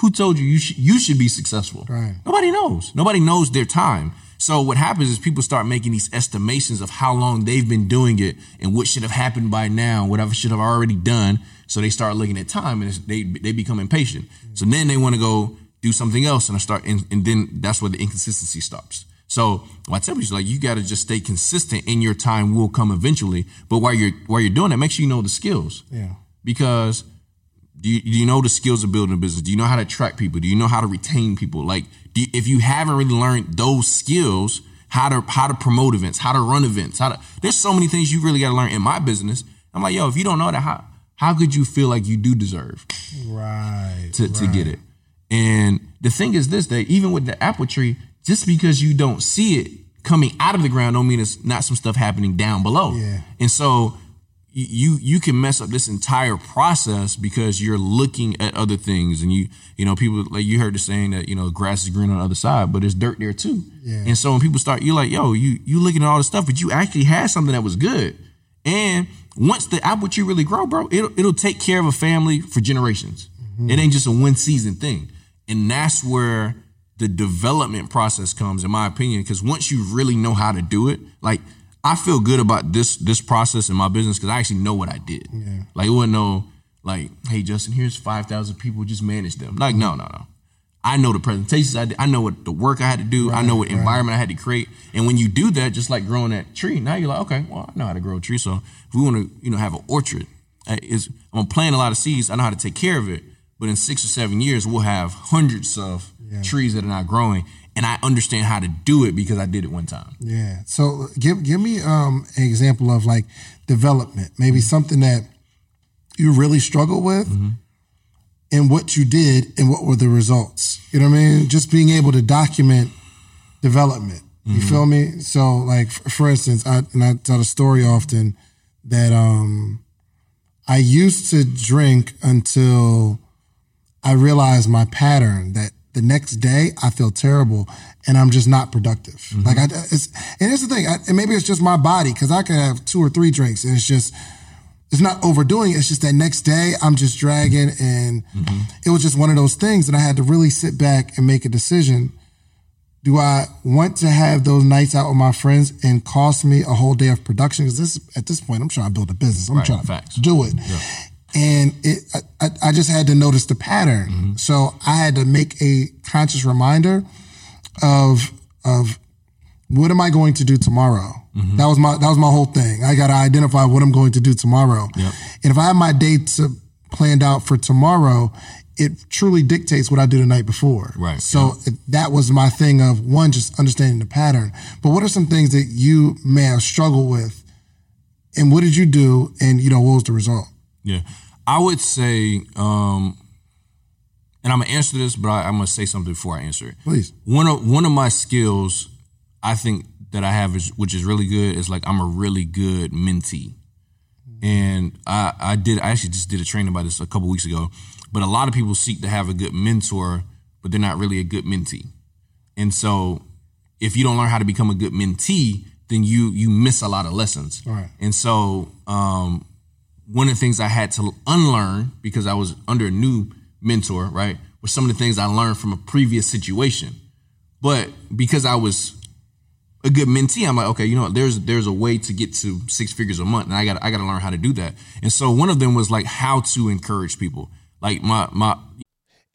Who told you you should be successful? Right. Nobody knows. Nobody knows their time. So what happens is people start making these estimations of how long they've been doing it and what should have happened by now, whatever should have already done. So they start looking at time and they become impatient. Mm-hmm. So then they want to go do something else and then that's where the inconsistency stops. So I tell people, like, you got to just stay consistent, and your time will come eventually. But while you're doing that, make sure you know the skills. Yeah. Because do you know the skills of building a business? Do you know how to attract people? Do you know how to retain people? Like, if you haven't really learned those skills, how to promote events, how to run events, there's so many things you really got to learn in my business. I'm like, yo, if you don't know that, how could you feel like you do deserve to get it? And the thing is this, that even with the apple tree, just because you don't see it coming out of the ground don't mean it's not some stuff happening down below. Yeah. And so you can mess up this entire process because you're looking at other things, and you know people, like you heard the saying that, you know, grass is green on the other side, but there's dirt there too. Yeah. And so when people start, you're like, yo, you looking at all this stuff, but you actually had something that was good. And once the apple tree really grow, bro, it'll take care of a family for generations. Mm-hmm. It ain't just a one season thing. And that's where the development process comes, in my opinion, because once you really know how to do it, like, I feel good about this process in my business because I actually know what I did. Yeah. Like, it wasn't no, like, hey, Justin, here's 5,000 people, just manage them. Like, no. I know the presentations I did. I know what the work I had to do. Right, I know what environment I had to create. And when you do that, just like growing that tree, now you're like, okay, well, I know how to grow a tree. So if we want to, you know, have an orchard, I'm planting a lot of seeds. I know how to take care of it. But in 6 or 7 years, we'll have hundreds of trees that are not growing. And I understand how to do it because I did it one time. Yeah. So give me an example of, like, development, maybe something that you really struggled with, mm-hmm. and what you did and what were the results. You know what I mean? Just being able to document development. You mm-hmm. feel me? So, like, for instance, I tell the story often that I used to drink until I realized my pattern that the next day I feel terrible and I'm just not productive. Mm-hmm. Like, and here's the thing, and maybe it's just my body, because I could have 2 or 3 drinks and it's just, it's not overdoing it. It's just that next day I'm just dragging, and mm-hmm. it was just one of those things that I had to really sit back and make a decision. Do I want to have those nights out with my friends and cost me a whole day of production? Because at this point, I'm trying to build a business. I'm trying to do it. Yeah. And I just had to notice the pattern. Mm-hmm. So I had to make a conscious reminder of what am I going to do tomorrow? Mm-hmm. That was my whole thing. I got to identify what I'm going to do tomorrow. Yep. And if I have my day planned out for tomorrow, it truly dictates what I do the night before. Right. So that was my thing of, one, just understanding the pattern. But what are some things that you may have struggled with, and what did you do, and, you know, what was the result? Yeah, I would say, and I'm going to answer this, but I'm going to say something before I answer it. Please. One of my skills I think that I have, which is really good, is, like, I'm a really good mentee. And I actually just did a training about this a couple weeks ago, but a lot of people seek to have a good mentor, but they're not really a good mentee. And so if you don't learn how to become a good mentee, then you miss a lot of lessons. All right. And so, one of the things I had to unlearn, because I was under a new mentor, right, was some of the things I learned from a previous situation. But because I was a good mentee, I'm like, okay, you know what, there's a way to get to 6 figures a month, and I got to learn how to do that. And so one of them was, like, how to encourage people. Like,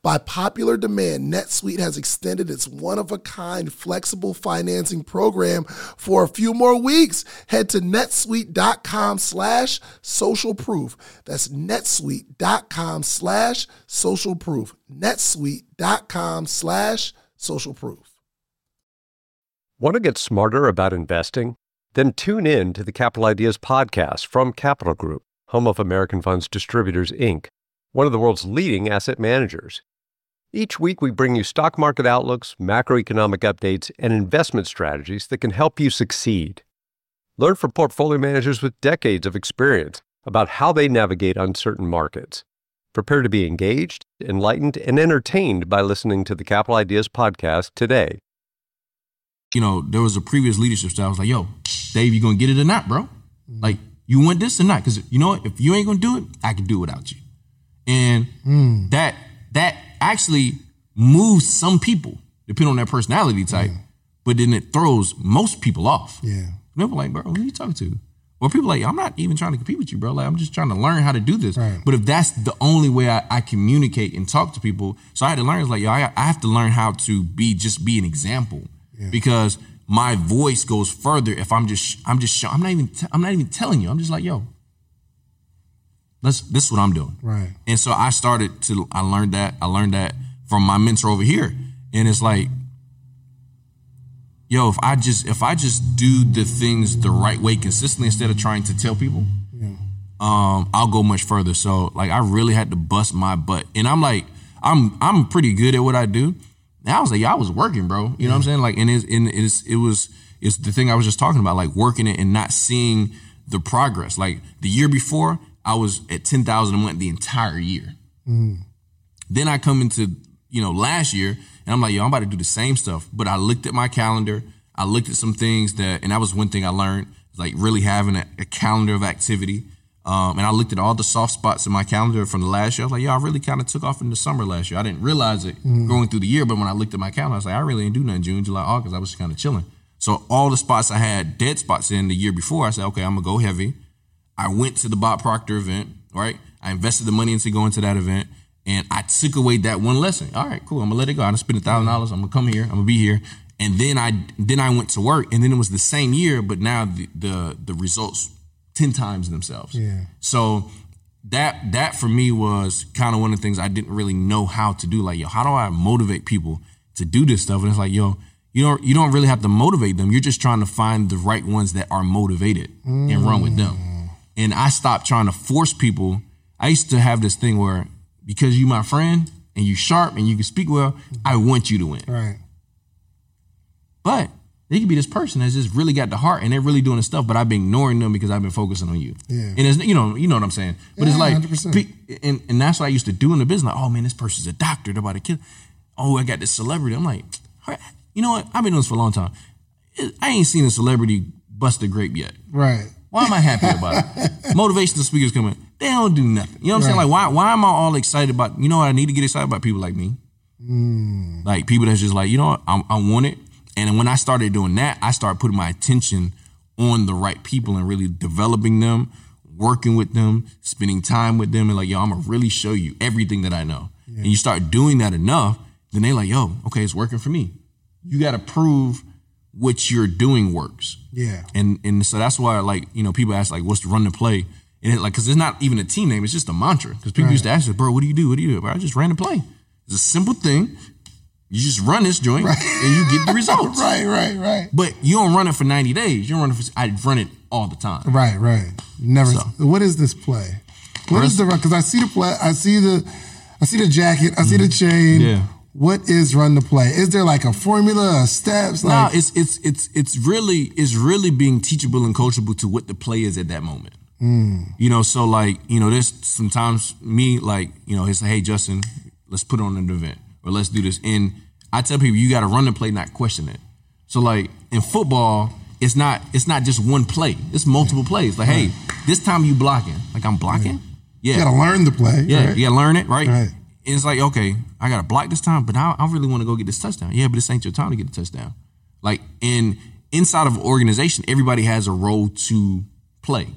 By popular demand, NetSuite has extended its one-of-a-kind flexible financing program for a few more weeks. Head to netsuite.com/socialproof. That's netsuite.com/socialproof. netsuite.com/socialproof. Want to get smarter about investing? Then tune in to the Capital Ideas podcast from Capital Group, home of American Funds Distributors, Inc., one of the world's leading asset managers. Each week, we bring you stock market outlooks, macroeconomic updates, and investment strategies that can help you succeed. Learn from portfolio managers with decades of experience about how they navigate uncertain markets. Prepare to be engaged, enlightened, and entertained by listening to the Capital Ideas podcast today. You know, there was a previous leadership style. I was like, yo, Dave, you going to get it or not, bro? Like, you want this or not? Because you know what? If you ain't going to do it, I can do it without you. And that actually moves some people, depending on their personality type, but then it throws most people off. Yeah. People like, bro, who are you talking to? Or people like, I'm not even trying to compete with you, bro. Like, I'm just trying to learn how to do this. Right. But if that's the only way I communicate and talk to people, so I had to learn, it's like, yo, I have to learn how to be an example, because my voice goes further if I'm not even telling you. I'm just like, yo, this is what I'm doing. Right. And so I learned that from my mentor over here. And it's like, yo, if I just do the things the right way consistently instead of trying to tell people, I'll go much further. So like, I really had to bust my butt. And I'm like, I'm pretty good at what I do. And I was like, yo, I was working, bro. You know what I'm saying? Like, it's the thing I was just talking about, like working it and not seeing the progress. Like the year before, I was at 10,000 a month the entire year. Mm. Then I come into, last year, and I'm like, yo, I'm about to do the same stuff. But I looked at my calendar. I looked at some things and that was one thing I learned, like really having a calendar of activity. And I looked at all the soft spots in my calendar from the last year. I was like, yo, I really kind of took off in the summer last year. I didn't realize it going through the year. But when I looked at my calendar, I was like, I really didn't do nothing June, July, August. I was just kind of chilling. So all the spots I had dead spots in the year before, I said, okay, I'm going to go heavy. I went to the Bob Proctor event, right? I invested the money into going to that event, and I took away that one lesson. All right, cool. I'm gonna let it go. I'm gonna spend $1,000. I'm gonna come here. I'm gonna be here. And then I went to work, and then it was the same year, but now the results 10 times themselves. Yeah. So that for me was kind of one of the things I didn't really know how to do. Like, yo, how do I motivate people to do this stuff? And it's like, yo, you don't really have to motivate them. You're just trying to find the right ones that are motivated and run with them. And I stopped trying to force people. I used to have this thing where because you my friend and you sharp and you can speak well, I want you to win. Right. But they could be this person that's just really got the heart and they're really doing the stuff, but I've been ignoring them because I've been focusing on you. Yeah. And it's, you know what I'm saying? But it's like, 100%. And that's what I used to do in the business. Like, oh man, this person's a doctor. They're about to kill. Oh, I got this celebrity. I'm like, you know what? I've been doing this for a long time. I ain't seen a celebrity bust a grape yet. Right. Why am I happy about it? Motivational speakers coming. They don't do nothing. You know what I'm saying? Like, why am I all excited about, you know what I need to get excited about? People like me. Like, people that's just like, you know what, I want it. And when I started doing that, I started putting my attention on the right people and really developing them, working with them, spending time with them. And like, yo, I'm going to really show you everything that I know. Yeah. And you start doing that enough, then they like, yo, okay, it's working for me. You got to prove what you're doing works. Yeah. And so that's why, like, you know, people ask, like, what's the run to play? And it, like, because it's not even a team name. It's just a mantra. Because people used to ask us, bro, what do you do? What do you do? Bro, I just ran to play. It's a simple thing. You just run this joint and you get the results. Right. But you don't run it for 90 days. You don't run it for, I run it all the time. Right. Never. So. What is this play? What is the run? Because I see the play. I see the jacket. I see the chain. Yeah. What is run the play? Is there like a formula, or steps? Like, no, it's really being teachable and coachable to what the play is at that moment. You know, so like, you know, there's sometimes me like, you know, it's like, hey, Justin, let's put on an event. Or let's do this. And I tell people, you got to run the play, not question it. So like in football, it's not just one play. It's multiple plays. Like, hey, this time you blocking. Like, I'm blocking. Yeah. You got to learn the play. Yeah. Right? You got to learn it. Right. And it's like, okay, I got to block this time, but I really want to go get this touchdown. Yeah, but this ain't your time to get the touchdown. Like, inside of an organization, everybody has a role to play.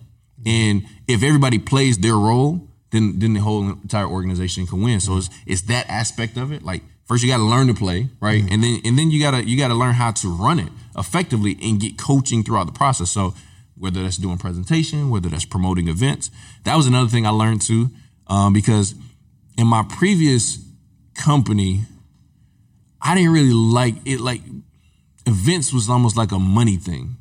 And if everybody plays their role, then the whole entire organization can win. So it's that aspect of it. Like, first you got to learn to play, right? Mm-hmm. And then you got to learn how to run it effectively and get coaching throughout the process. So whether that's doing presentation, whether that's promoting events, that was another thing I learned too, because in my previous company, I didn't really like it. Like, events was almost like a money thing.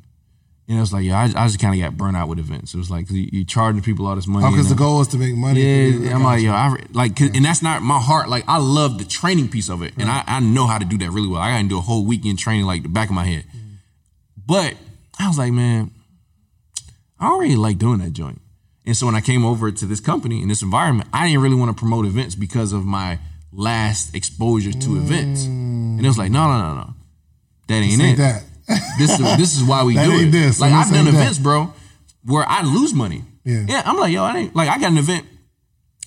And I was like, yeah, I just kind of got burnt out with events. It was like, you charging people all this money. Oh, because the goal is to make money. Yeah, I'm like, yo, and that's not my heart. Like, I love the training piece of it. Right. And I know how to do that really well. I got to do a whole weekend training, like, the back of my head. Mm. But I was like, man, I already like doing that joint. And so when I came over to this company in this environment, I didn't really want to promote events because of my last exposure to events. And it was like, no. That ain't it. That. This is why we do it. This. Like, I've done events, bro, where I lose money. Yeah, I'm like, yo, I ain't like, I got an event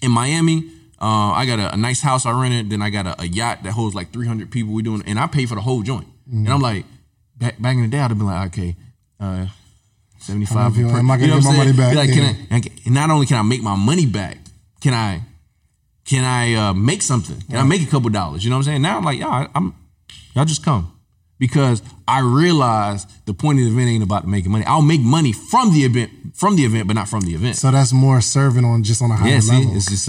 in Miami. I got a nice house I rented. Then I got a yacht that holds like 300 people. We doing, and I pay for the whole joint. Mm-hmm. And I'm like, back in the day, I'd have been like, okay, 75. Am I gonna get my money back? Like, and not only can I make my money back, can I make something? Can I make a couple dollars? You know what I'm saying? Now I'm like, y'all just come. Because I realized the point of the event ain't about making money. I'll make money from the event, but not from the event. So that's more serving on just on a higher level. Yeah, it's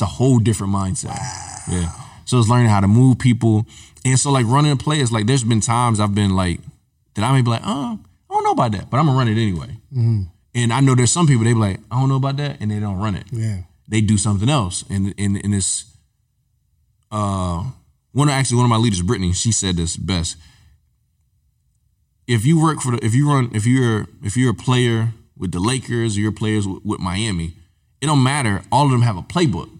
a whole different mindset. Wow. Yeah. So it's learning how to move people. And so, like, running a play is like, there's been times I've been like, that I may be like, I don't know about that, but I'm gonna run it anyway. Mm-hmm. And I know there's some people, they be like, I don't know about that, and they don't run it. Yeah. They do something else. And it's, one of my leaders, Brittany, she said this best. If you work for the, if you're a player with the Lakers or you're players with Miami, it don't matter. All of them have a playbook,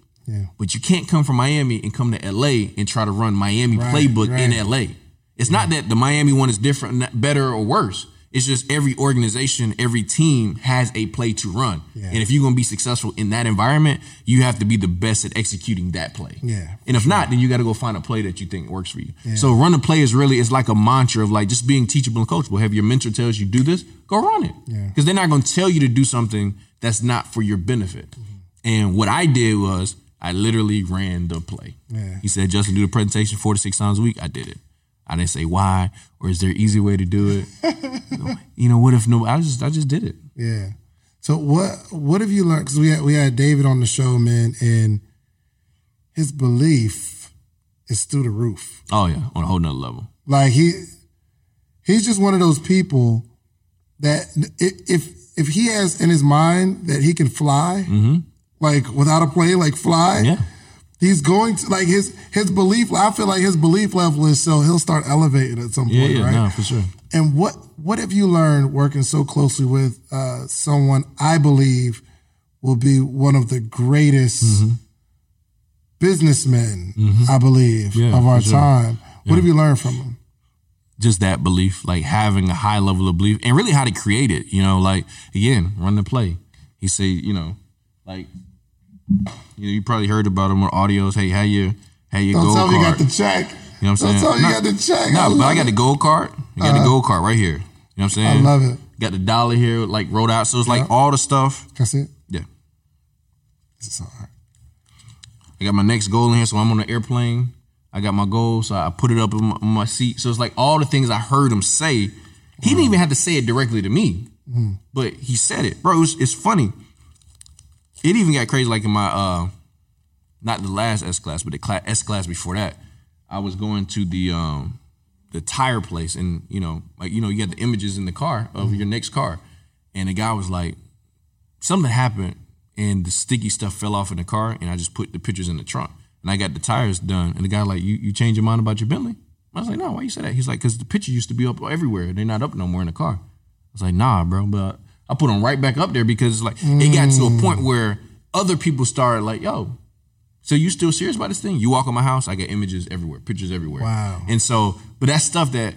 but you can't come from Miami and come to L.A. and try to run Miami playbook in L.A. It's not that the Miami one is different, better or worse. It's just every organization, every team has a play to run. Yeah. And if you're going to be successful in that environment, you have to be the best at executing that play. Yeah, and if not, then you got to go find a play that you think works for you. Yeah. So run a play is really, it's like a mantra of like just being teachable and coachable. Have your mentor tells you do this, go run it. Because they're not going to tell you to do something that's not for your benefit. Mm-hmm. And what I did was I literally ran the play. Yeah. He said, Justin, do the presentation 4 to 6 times a week. I did it. I didn't say why, or is there an easy way to do it? You know, what if no? I just did it. Yeah. So what have you learned? Because we had David on the show, man, and his belief is through the roof. Oh yeah, on a whole nother level. Like he's just one of those people that if he has in his mind that he can fly, like without a plane, like fly. Yeah. He's going to, like, his belief, I feel like his belief level is so he'll start elevating at some point, right? Yeah, no, for sure. And what have you learned working so closely with someone I believe will be one of the greatest businessmen, I believe, of our time? Yeah. What have you learned from him? Just that belief, like having a high level of belief and really how to create it. You know, like, again, run the play. He said, you know, Like, you probably heard about them on audios. Hey, how you go? Don't tell me you got the check. You know what I'm saying? Don't tell me you got the check. No, but I got the gold card. I got the gold card right here. You know what I'm saying? I love it. Got the dollar here, like rolled out. So it's like all the stuff. That's it. Yeah. It's all right. I got my next goal in here, so I'm on the airplane. I got my goal, so I put it up in my seat. So it's like all the things I heard him say. He didn't even have to say it directly to me, but he said it. Bro, it's funny. It even got crazy, like in my, not the last S-Class, but the S-Class before that. I was going to the tire place, and, you got the images in the car of your next car. And the guy was like, something happened, and the sticky stuff fell off in the car, and I just put the pictures in the trunk. And I got the tires done. And the guy like, you change your mind about your Bentley? I was like, no, why you say that? He's like, because the picture used to be up everywhere. They're not up no more in the car. I was like, nah, bro. But I put them right back up there because like it got to a point where other people started like, yo, so you still serious about this thing? You walk in my house, I got images everywhere, pictures everywhere. Wow. And so, but that's stuff that,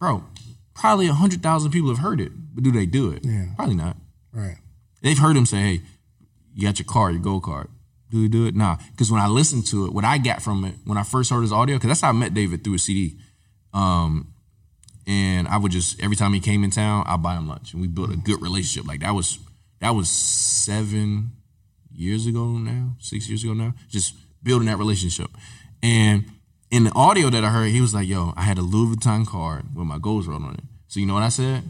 bro, probably 100,000 people have heard it. But do they do it? Yeah. Probably not. Right. They've heard him say, hey, you got your car, your gold card. Do we do it? Nah, because when I listened to it, what I got from it, when I first heard his audio, because that's how I met David, through a CD. And I would just, every time he came in town, I'd buy him lunch. And we built a good relationship. Like that was 6 years ago now, just building that relationship. And in the audio that I heard, he was like, yo, I had a Louis Vuitton card with my goals wrote on it. So you know what I said?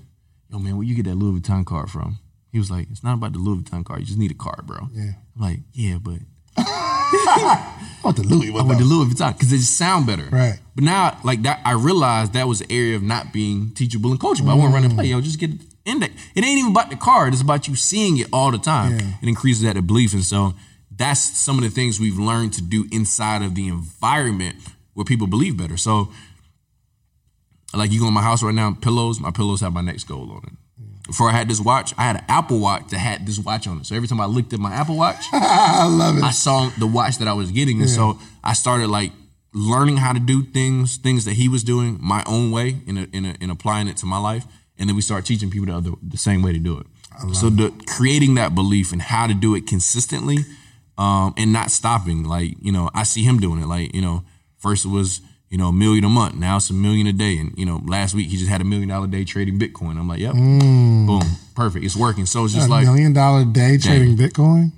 Yo, man, where you get that Louis Vuitton card from? He was like, it's not about the Louis Vuitton card. You just need a card, bro. Yeah. I'm like, yeah, but I want the Louis Vuitton because it just sound better. Right. But now, like that, I realized that was an area of not being teachable and coachable. I want to run and play. Yo, just get an index. It ain't even about the card. It's about you seeing it all the time. Yeah. It increases that belief. And so that's some of the things we've learned to do inside of the environment where people believe better. So like you go in my house right now, my pillows have my next goal on it. Before I had this watch, I had an Apple Watch that had this watch on it. So every time I looked at my Apple Watch, I love it. I saw the watch that I was getting. And so I started like learning how to do things that he was doing my own way and applying it to my life. And then we started teaching people the same way to do it. So creating that belief and how to do it consistently and not stopping. Like, I see him doing it. Like, first it was, $1 million a month. Now it's $1 million a day. And, last week he just had $1 million a day trading Bitcoin. I'm like, yep. Boom. Perfect. It's working. So it's just like $1 million a day trading Bitcoin.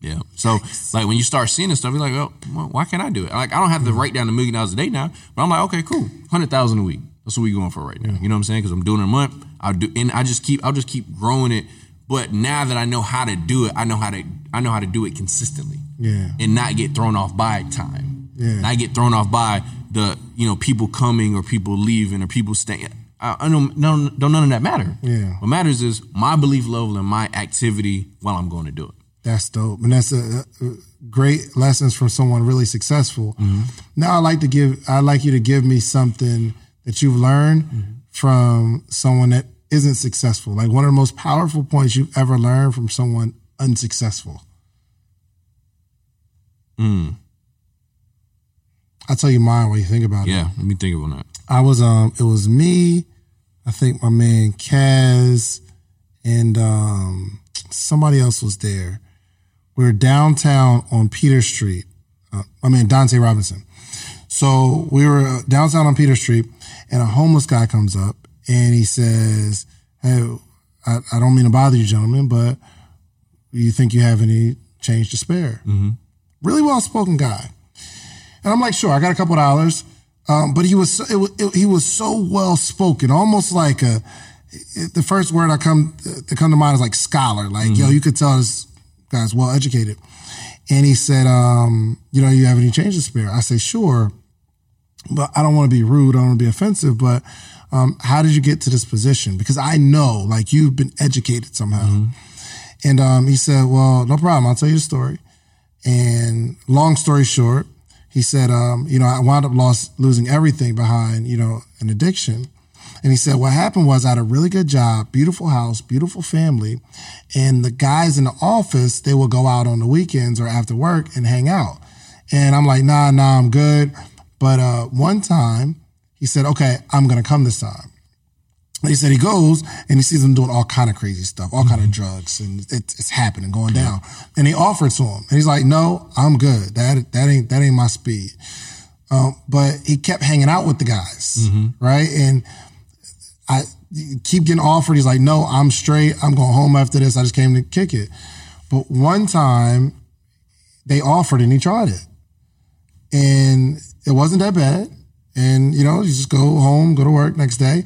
Yeah. So like when you start seeing this stuff, you're like, oh, well, why can't I do it? Like, I don't have to write down $1 million a day now, but I'm like, okay, cool. 100,000 a week. That's what we're going for right now. You know what I'm saying? Cause I'm doing it a month. I'll just keep growing it. But now that I know how to do it, I know how to do it consistently. Yeah. And not get thrown off by time. Yeah. Not get thrown off by the people coming or people leaving or people staying. I don't none of that matter. Yeah, what matters is my belief level and my activity while I'm going to do it. That's dope, and that's a great lessons from someone really successul. Mm-hmm. Now I'd like you to give me something that you've learned from someone that isn't successful. Like one of the most powerful points you've ever learned from someone unsuccessful. I'll tell you mine while you think about it. Yeah, let me think about that. It was me, I think my man Kaz, and somebody else was there. We were downtown on Peter Street. My man Dante Robinson. So we were downtown on Peter Street, and a homeless guy comes up, and he says, hey, I don't mean to bother you, gentlemen, but do you think you have any change to spare? Mm-hmm. Really well-spoken guy. And I'm like, sure, I got a couple of dollars. But he was so well-spoken, almost like the first word that come to mind is like scholar. Like, yo, you could tell this guy's well-educated. And he said, you have any change to spare? I say, sure, but I don't want to be rude. I don't want to be offensive, but how did you get to this position? Because I know, like, you've been educated somehow. Mm-hmm. And he said, well, no problem. I'll tell you the story. And long story short, he said, I wound up losing everything behind, an addiction. And he said, what happened was I had a really good job, beautiful house, beautiful family. And the guys in the office, they would go out on the weekends or after work and hang out. And I'm like, nah, I'm good. But one time he said, okay, I'm going to come this time. They said he goes and he sees them doing all kind of crazy stuff, all kind of drugs, and it's happening, going down. And he offered to him, and he's like, "No, I'm good. That ain't my speed." But he kept hanging out with the guys, right? And I keep getting offered. He's like, "No, I'm straight. I'm going home after this. I just came to kick it." But one time, they offered and he tried it, and it wasn't that bad. And you know, you just go home, go to work next day.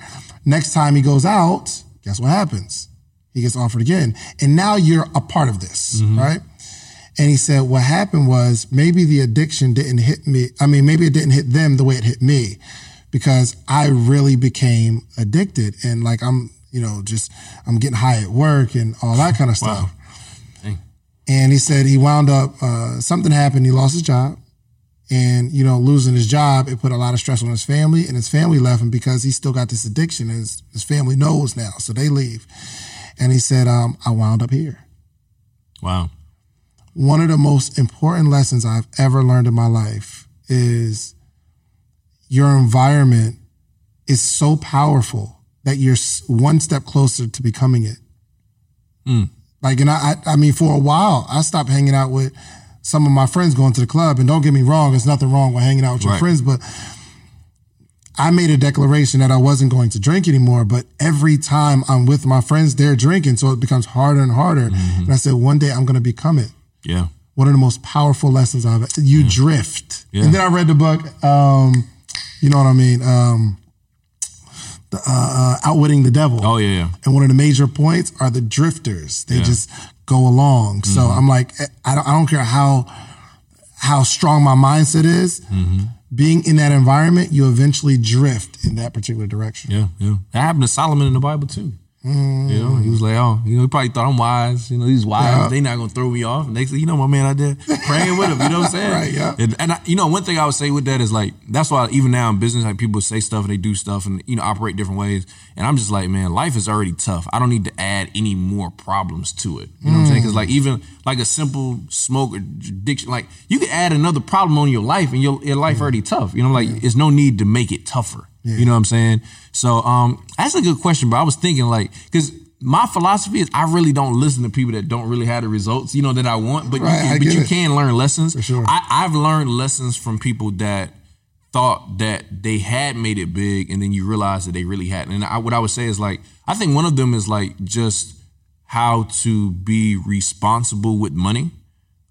Next time he goes out, guess what happens? He gets offered again. And now you're a part of this, right? And he said, what happened was maybe the addiction didn't hit me. I mean, maybe it didn't hit them the way it hit me because I really became addicted. And like, I'm getting high at work and all that kind of stuff. Wow. Dang. And he said he wound up, something happened. He lost his job. And, you know, losing his job, it put a lot of stress on his family, and his family left him because he still got this addiction. His family knows now, so they leave. And he said, I wound up here. Wow. One of the most important lessons I've ever learned in my life is your environment is so powerful that you're one step closer to becoming it. Mm. Like, and I mean, for a while, I stopped hanging out with some of my friends going to the club, and don't get me wrong, there's nothing wrong with hanging out with your friends, but I made a declaration that I wasn't going to drink anymore, but every time I'm with my friends, they're drinking, so it becomes harder and harder. And I said, one day I'm going to become it. Yeah. One of the most powerful lessons I've had. You drift. Yeah. And then I read the book, you know what I mean, Outwitting the Devil. Oh, yeah, yeah. And one of the major points are the drifters. They just go along. So I'm like, I don't care how strong my mindset is. Being in that environment, you eventually drift in that particular direction. Yeah, yeah. That happened to Solomon in the Bible too. You know, he was like, oh, you know, he probably thought I'm wise. You know, he's wise. Yeah. They not gonna throw me off. And they say, you know, my man out there praying with him. You know what I'm saying? Right. Yeah. And I, you know, one thing I would say with that is like, that's why even now in business, like people say stuff and they do stuff and you know operate different ways. And I'm just like, man, life is already tough. I don't need to add any more problems to it. You know what I'm saying? Because like even like a simple smoke addiction, like you can add another problem on your life and your life already tough. You know, like there's no need to make it tougher. Yeah. You know what I'm saying? So that's a good question, but I was thinking like, because my philosophy is I really don't listen to people that don't really have the results, you know, that I want, but you can learn lessons. For sure. I've learned lessons from people that thought that they had made it big and then you realize that they really hadn't. And what I would say is like, I think one of them is like just how to be responsible with money.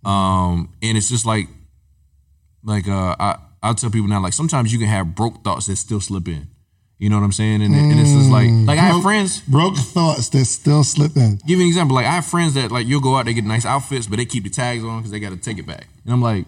And it's just I'll tell people now, like, sometimes you can have broke thoughts that still slip in. You know what I'm saying? And it's just like I have friends. Broke thoughts that still slip in. Give you an example. Like, I have friends that, like, you'll go out, they get nice outfits, but they keep the tags on because they got to take it back. And I'm like,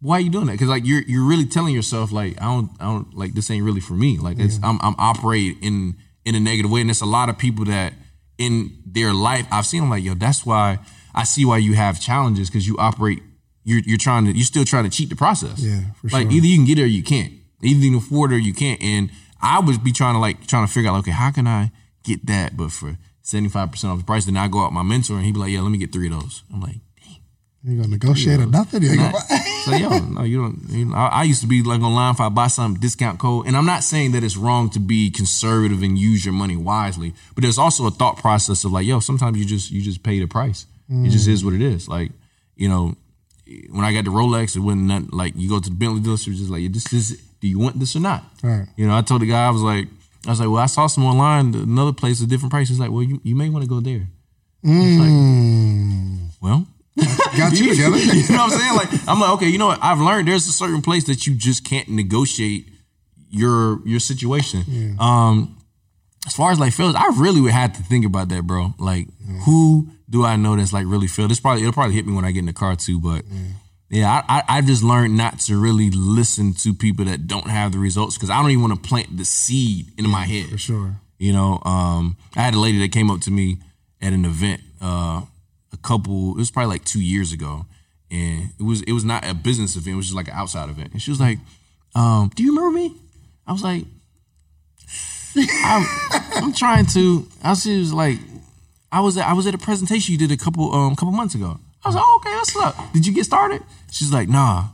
why are you doing that? Because, like, you're really telling yourself, like, I don't like, this ain't really for me. Like, it's, I'm operating in a negative way. And there's a lot of people that in their life, I've seen them like, yo, that's why I see why you have challenges because you operate. You're still trying to cheat the process. Yeah, for sure. Like either you can get it or you can't. Either you can afford it or you can't. And I would be trying to figure out, like, okay, how can I get that? But for 75% off the price, then I go out with my mentor and he'd be like, yeah, let me get 3 of those. I'm like, dang. You're gonna negotiate or nothing? So you don't. You know, I used to be like online if I buy some discount code, and I'm not saying that it's wrong to be conservative and use your money wisely, but there's also a thought process of like, yo, sometimes you just pay the price. It just is what it is. Like, you know. When I got the Rolex, it wasn't nothing. Like you go to the Bentley dealership, it's just like, this is. Do you want this or not? Right. You know, I told the guy, I was like, well, I saw some online, another place, a different price. He's like, well, you may want to go there. It's like, well, got you together. You know what I'm saying? Like, I'm like, okay, you know what? I've learned there's a certain place that you just can't negotiate your situation. Yeah. As far as like feels, I really would have to think about that, bro. Like, who do I know that's like really feel? It'll probably hit me when I get in the car too. But I've just learned not to really listen to people that don't have the results because I don't even want to plant the seed into my head. For sure. You know, I had a lady that came up to me at an event it was probably like 2 years ago, and it was not a business event. It was just like an outside event, and she was like, "Do you remember me?" I was like, I'm trying to. I was at a presentation you did a couple months ago. I was like, oh, okay, what's up? Did you get started? She's like, nah.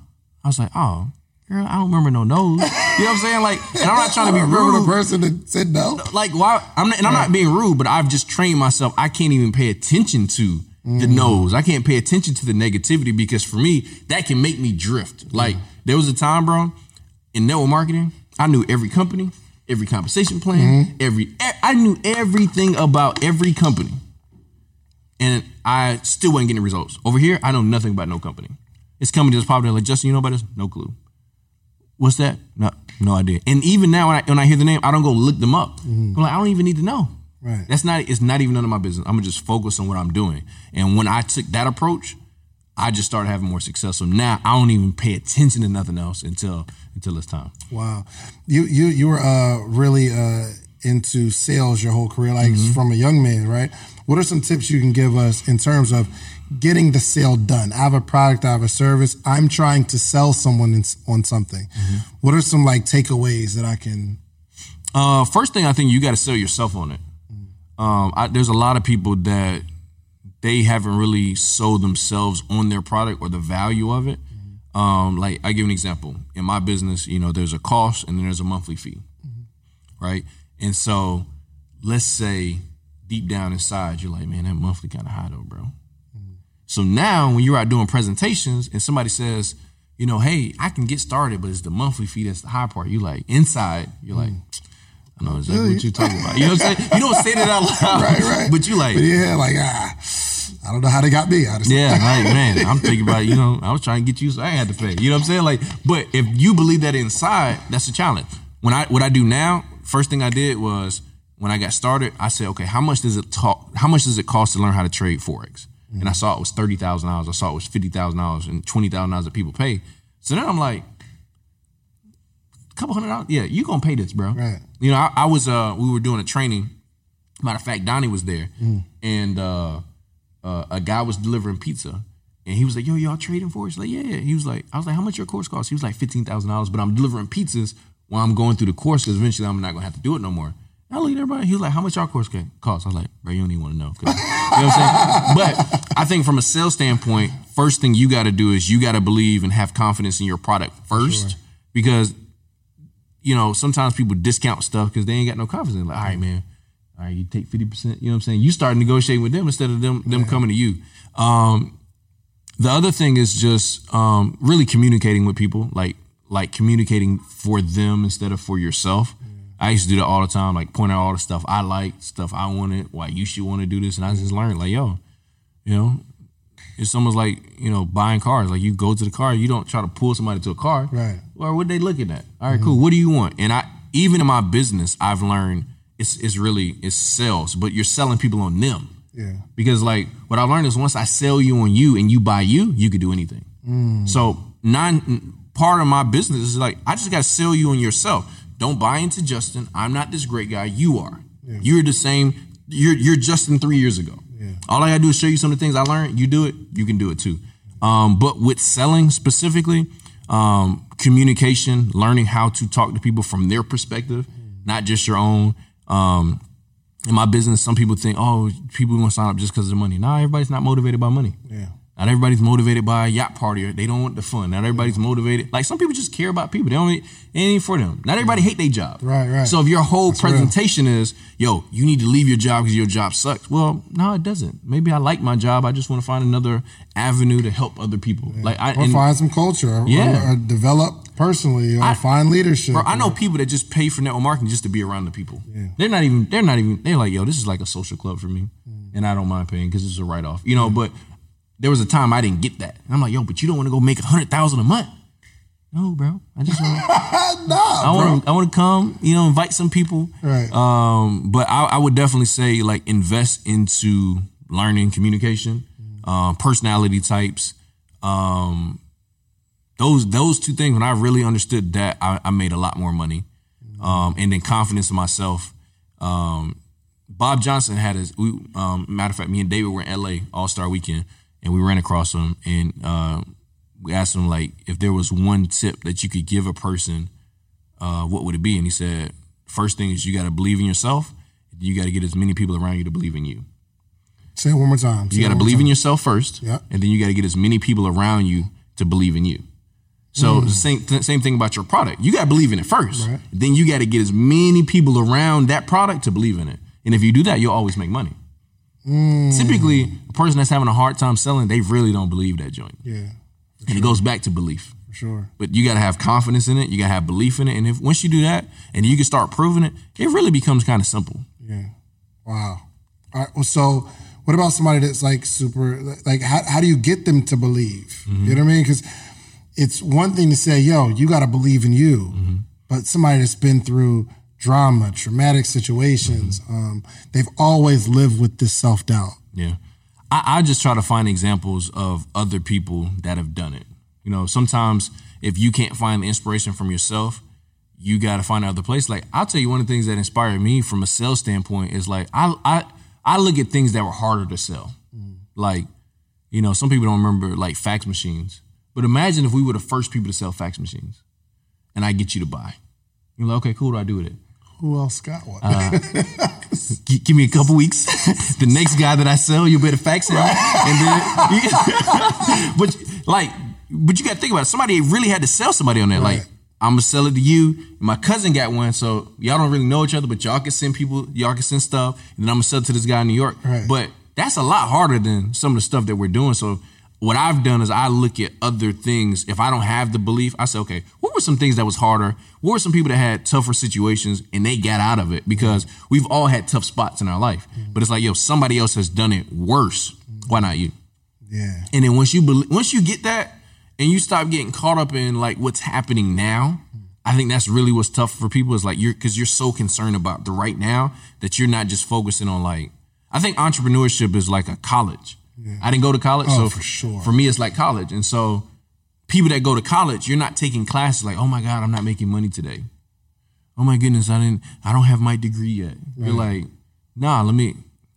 I was like, oh, girl, I don't remember no no's. You know what I'm saying? Like, and I'm not trying to be rude. I remember the person that said no. Like, why? I'm not being rude, but I've just trained myself. I can't even pay attention to the no's. I can't pay attention to the negativity because for me, that can make me drift. Like, there was a time, bro, in network marketing, I knew every company, every compensation plan, I knew everything about every company. And I still wasn't getting results. Over here, I know nothing about no company. It's company that's popular. Like, Justin, you know about this? No clue. What's that? No idea. And even now, when I hear the name, I don't go look them up. Mm-hmm. I'm like, I don't even need to know. Right. It's not even none of my business. I'm gonna just focus on what I'm doing. And when I took that approach, I just started having more success. So now I don't even pay attention to nothing else until it's time. Wow, you were really into sales your whole career, like from a young man, right? What are some tips you can give us in terms of getting the sale done? I have a product, I have a service. I'm trying to sell someone on something. Mm-hmm. What are some like takeaways that I can? First thing, I think you got to sell yourself on it. There's a lot of people that they haven't really sold themselves on their product or the value of it. Mm-hmm. Like I give an example in my business, you know, there's a cost and then there's a monthly fee, right? And so let's say deep down inside, you're like, man, that monthly kind of high though, bro. So now when you're out doing presentations and somebody says, you know, hey, I can get started, but it's the monthly fee that's the high part. You like inside, you're like, I know exactly what you're talking about. You know what I'm saying? You don't say that out loud. Right. But you like. But yeah, like, I don't know how they got me. Yeah, like, man, I'm thinking about, you know, I was trying to get you, so I had to pay. You know what I'm saying? Like, but if you believe that inside, that's a challenge. What I do now, first thing I did was when I got started, I said, okay, how much does it cost to learn how to trade Forex? And I saw it was $30,000. I saw it was $50,000 and $20,000 that people pay. So then I'm like, a couple $100? Yeah, you gonna pay this, bro. Right. You know, I was, we were doing a training. Matter of fact, Donnie was there. And a guy was delivering pizza. And he was like, yo, y'all trading Forex? Like, yeah. He was like, I was like, how much your course costs? He was like, $15,000, but I'm delivering pizzas while I'm going through the course because eventually I'm not gonna have to do it no more. I looked at everybody. He was like, how much our course cost? I was like, bro, you don't even want to know. You know what I'm saying? But I think from a sales standpoint, first thing you got to do is you got to believe and have confidence in your product first. Sure. Because, you know, sometimes people discount stuff because they ain't got no confidence. Like, all right, man. All right, you take 50%. You know what I'm saying? You start negotiating with them instead of them coming to you. The other thing is just really communicating with people. Like communicating for them instead of for yourself. I used to do that all the time, like point out all the stuff I like, stuff I wanted, why you should want to do this. And I just learned, like, yo, you know, it's almost like, you know, buying cars. Like you go to the car, you don't try to pull somebody to a car. Right. Or what they looking at? All right, cool. What do you want? And even in my business, I've learned it's really sales, but you're selling people on them. Yeah. Because like what I learned is once I sell you on you and you buy you, you could do anything. So part of my business is like, I just got to sell you on yourself. Don't buy into Justin. I'm not this great guy. You are. Yeah. You're the same. You're Justin 3 years ago. Yeah. All I got to do is show you some of the things I learned. You do it. You can do it too. But with selling specifically, communication, learning how to talk to people from their perspective, not just your own. In my business, some people think, oh, people want to sign up just because of the money. Nah, everybody's not motivated by money. Yeah. Not everybody's motivated by a yacht party or they don't want the fun. Not everybody's motivated. Like some people just care about people. They ain't for them. Not everybody hate their job. Right. So if your whole presentation is, yo, you need to leave your job because your job sucks. Well, no, it doesn't. Maybe I like my job. I just want to find another avenue to help other people. Yeah. Find some culture. Or develop personally or find leadership. Bro, I know people that just pay for network marketing just to be around the people. Yeah. They're like, yo, this is like a social club for me. And I don't mind paying because it's a write-off. You know, but there was a time I didn't get that. And I'm like, yo, but you don't want to go make $100,000 a month. No, bro. I just want to. I want to come, you know, invite some people. Right. But I would definitely say, like, invest into learning communication, personality types. Those two things, when I really understood that, I made a lot more money. And then confidence in myself. Bob Johnson had his, matter of fact, me and David were in L.A. All-Star Weekend. And we ran across him and we asked him, like, if there was one tip that you could give a person, what would it be? And he said, first thing is you got to believe in yourself. You got to get as many people around you to believe in you. Say it one more time. You got to believe in yourself first. Yeah. And then you got to get as many people around you to believe in you. So same thing about your product. You got to believe in it first. Right. Then you got to get as many people around that product to believe in it. And if you do that, you'll always make money. Typically, a person that's having a hard time selling, they really don't believe that joint. Yeah. And sure. It goes back to belief. For sure. But you got to have confidence in it. You got to have belief in it. And if once you do that and you can start proving it, it really becomes kind of simple. Yeah. Wow. All right. Well, so what about somebody that's like super, like how do you get them to believe? Mm-hmm. You know what I mean? Because it's one thing to say, yo, you got to believe in you. Mm-hmm. But somebody that's been through drama, traumatic situations, mm-hmm. They've always lived with this self-doubt. Yeah. I just try to find examples of other people that have done it. You know, sometimes if you can't find the inspiration from yourself, you got to find another place. Like, I'll tell you one of the things that inspired me from a sales standpoint is like, I look at things that were harder to sell. Mm. Like, you know, some people don't remember like fax machines, but imagine if we were the first people to sell fax machines and I get you to buy. You're like, okay, cool. What do I do with it? Who else got one? Give me a couple weeks. The next guy that I sell, you better fax it out. And then, but you got to think about it. Somebody really had to sell somebody on that. Right. Like, I'm going to sell it to you. And my cousin got one. So y'all don't really know each other, but y'all can send people, y'all can send stuff. And then I'm going to sell it to this guy in New York. Right. But that's a lot harder than some of the stuff that we're doing. So what I've done is I look at other things. If I don't have the belief, I say, okay, what were some things that was harder? What were some people that had tougher situations and they got out of it? Because we've all had tough spots in our life. Mm-hmm. But it's like, yo, somebody else has done it worse. Mm-hmm. Why not you? Yeah. And then once you get that and you stop getting caught up in like what's happening now, I think that's really what's tough for people is like because you're so concerned about the right now that you're not just focusing on like, I think entrepreneurship is like a college. Yeah. I didn't go to college, so for sure. For me, it's like college. And so people that go to college, you're not taking classes like, oh, my God, I'm not making money today. Oh, my goodness, I don't have my degree yet. Right. You're like, nah,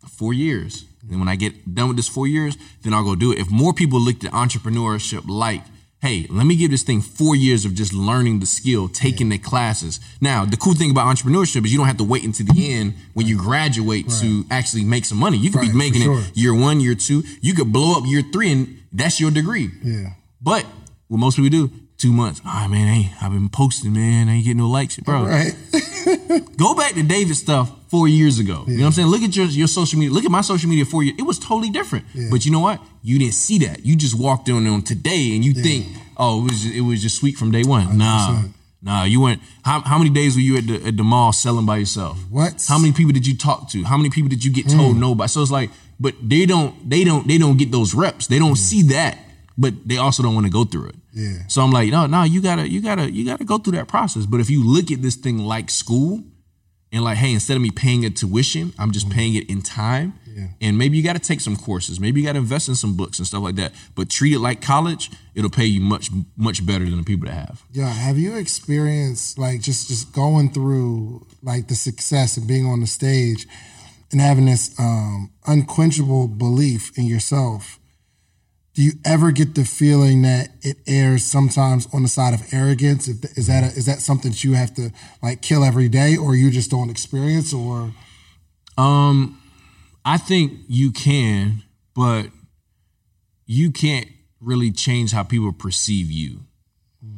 4 years. And when I get done with this 4 years, then I'll go do it. If more people looked at entrepreneurship like, hey, let me give this thing 4 years of just learning the skill, taking the classes. Now, the cool thing about entrepreneurship is you don't have to wait until the end when you graduate to actually make some money. You could be making it year one, year two. You could blow up year three and that's your degree. Yeah. But what most people do, 2 months. Oh, man, I've been posting, man. I ain't getting no likes, bro. Right. Go back to David's stuff 4 years ago. Yeah. You know what I'm saying? Look at your social media. Look at my social media 4 years. It was totally different. Yeah. But you know what? You didn't see that. You just walked in on today and you think, oh, it was just sweet from day one. 100%. Nah, you weren't. How many days were you at the mall selling by yourself? What? How many people did you talk to? How many people did you get told no by? So it's like, but they don't get those reps. They don't see that. But they also don't want to go through it. Yeah. So I'm like, no, you gotta go through that process. But if you look at this thing like school and like, hey, instead of me paying a tuition, I'm just paying it in time. Yeah. And maybe you got to take some courses. Maybe you got to invest in some books and stuff like that. But treat it like college. It'll pay you much, much better than the people that have. Yeah. Have you experienced like just going through like the success and being on the stage and having this unquenchable belief in yourself? Do you ever get the feeling that it errs sometimes on the side of arrogance? Is that something that you have to like kill every day, or you just don't experience? Or, I think you can, but you can't really change how people perceive you,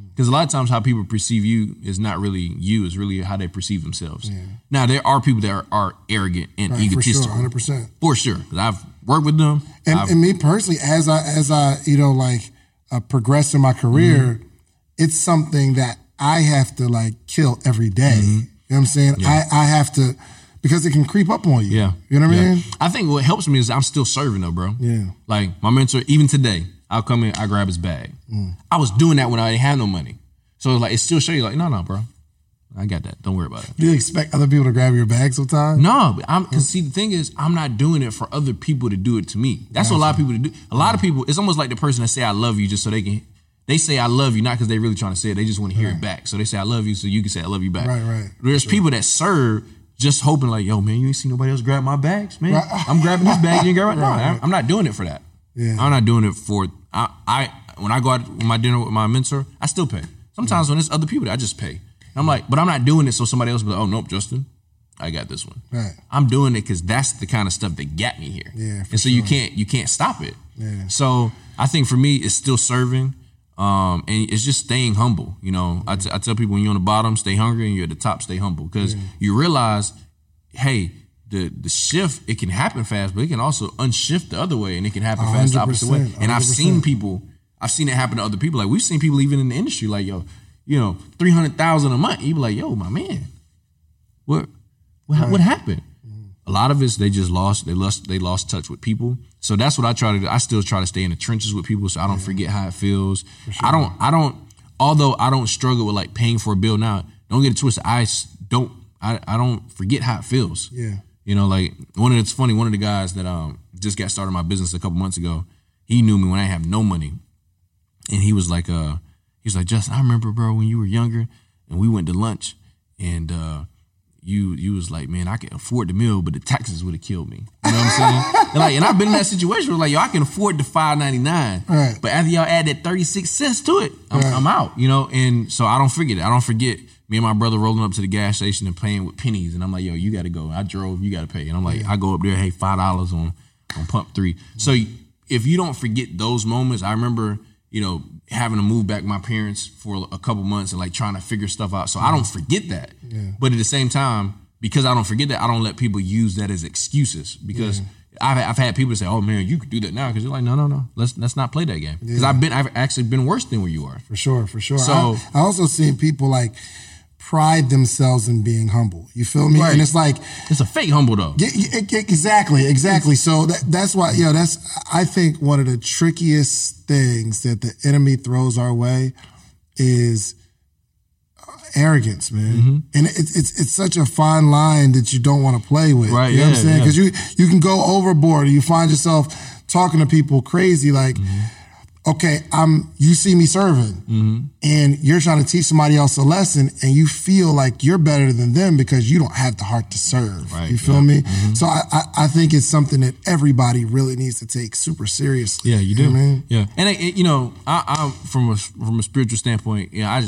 because a lot of times how people perceive you is not really you; it's really how they perceive themselves. Yeah. Now there are people that are arrogant and egotistical, 100%, for sure. Because I've work with them. And me personally, as I progress in my career, mm-hmm. it's something that I have to like kill every day. Mm-hmm. You know what I'm saying? Yeah. I have to, because it can creep up on you. Yeah. You know what I mean? I think what helps me is I'm still serving though, bro. Yeah. Like my mentor, even today, I'll come in, I grab his bag. Mm. I was doing that when I didn't have no money. So it's like, it still shows you like, no, bro. I got that. Don't worry about it. Do you expect other people to grab your bag sometimes? No, because see, the thing is, I'm not doing it for other people to do it to me. That's what a lot of people do. A lot of people, it's almost like the person that say I love you just so they say I love you, not because they're really trying to say it. They just want to hear it back. So they say I love you so you can say I love you back. Right. There's people that serve just hoping like, yo, man, you ain't seen nobody else grab my bags, man. Right. I'm grabbing this bag, you ain't grabbing it. No, I'm not doing it for that. Yeah. I'm not doing it for, when I go out with my dinner with my mentor, I still pay. Sometimes when it's other people, I just pay. I'm like, but I'm not doing it so somebody else will be like, oh, nope, Justin, I got this one. Right. I'm doing it because that's the kind of stuff that got me here. Yeah, and so you can't stop it. Yeah. So I think for me, it's still serving. And it's just staying humble. You know, mm-hmm. I tell people when you're on the bottom, stay hungry, and you're at the top, stay humble. Because you realize, hey, the shift, it can happen fast, but it can also unshift the other way, and it can happen fast the opposite way. And I've seen it happen to other people. Like, we've seen people even in the industry, like, yo, you know, $300,000 a month. You be like, yo, my man, what happened? A lot of it's they lost touch with people. So that's what I try to do. I still try to stay in the trenches with people, so I don't forget how it feels. For sure. Although I don't struggle with like paying for a bill now. Don't get it twisted. I don't forget how it feels. Yeah. You know, like it's funny. One of the guys that just got started my business a couple months ago, he knew me when I didn't have no money, and he was like, Justin, I remember, bro, when you were younger, and we went to lunch, and You was like, man, I can afford the meal, but the taxes would have killed me. You know what I'm saying? and I've been in that situation where, like, yo, I can afford the $5.99, right, but after y'all add that 36 cents to it, I'm out, you know? And so I don't forget it. I don't forget me and my brother rolling up to the gas station and playing with pennies. And I'm like, yo, you got to go. I drove, you got to pay. And I'm like, I go up there, hey, $5 on pump 3. So if you don't forget those moments, I remember, you know, having to move back my parents for a couple months and like trying to figure stuff out. So I don't forget that. Yeah. But at the same time, because I don't forget that, I don't let people use that as excuses, because I've had people say, oh man, you could do that now. Cause you're like, no. Let's not play that game. Yeah. Cause I've actually been worse than where you are. For sure. So I also seen people like pride themselves in being humble. You feel me? Right. And it's like, it's a fake humble though. Exactly. So that's why, you know, I think one of the trickiest things that the enemy throws our way is arrogance, man. Mm-hmm. And it's such a fine line that you don't want to play with. Right. You know what I'm saying? Because you can go overboard, and you find yourself talking to people crazy, like, okay, you see me serving, and you're trying to teach somebody else a lesson, and you feel like you're better than them because you don't have the heart to serve. Right, you feel me? Mm-hmm. So I think it's something that everybody really needs to take super seriously. Yeah, you do. You know what I mean? Yeah, and I from a spiritual standpoint, yeah,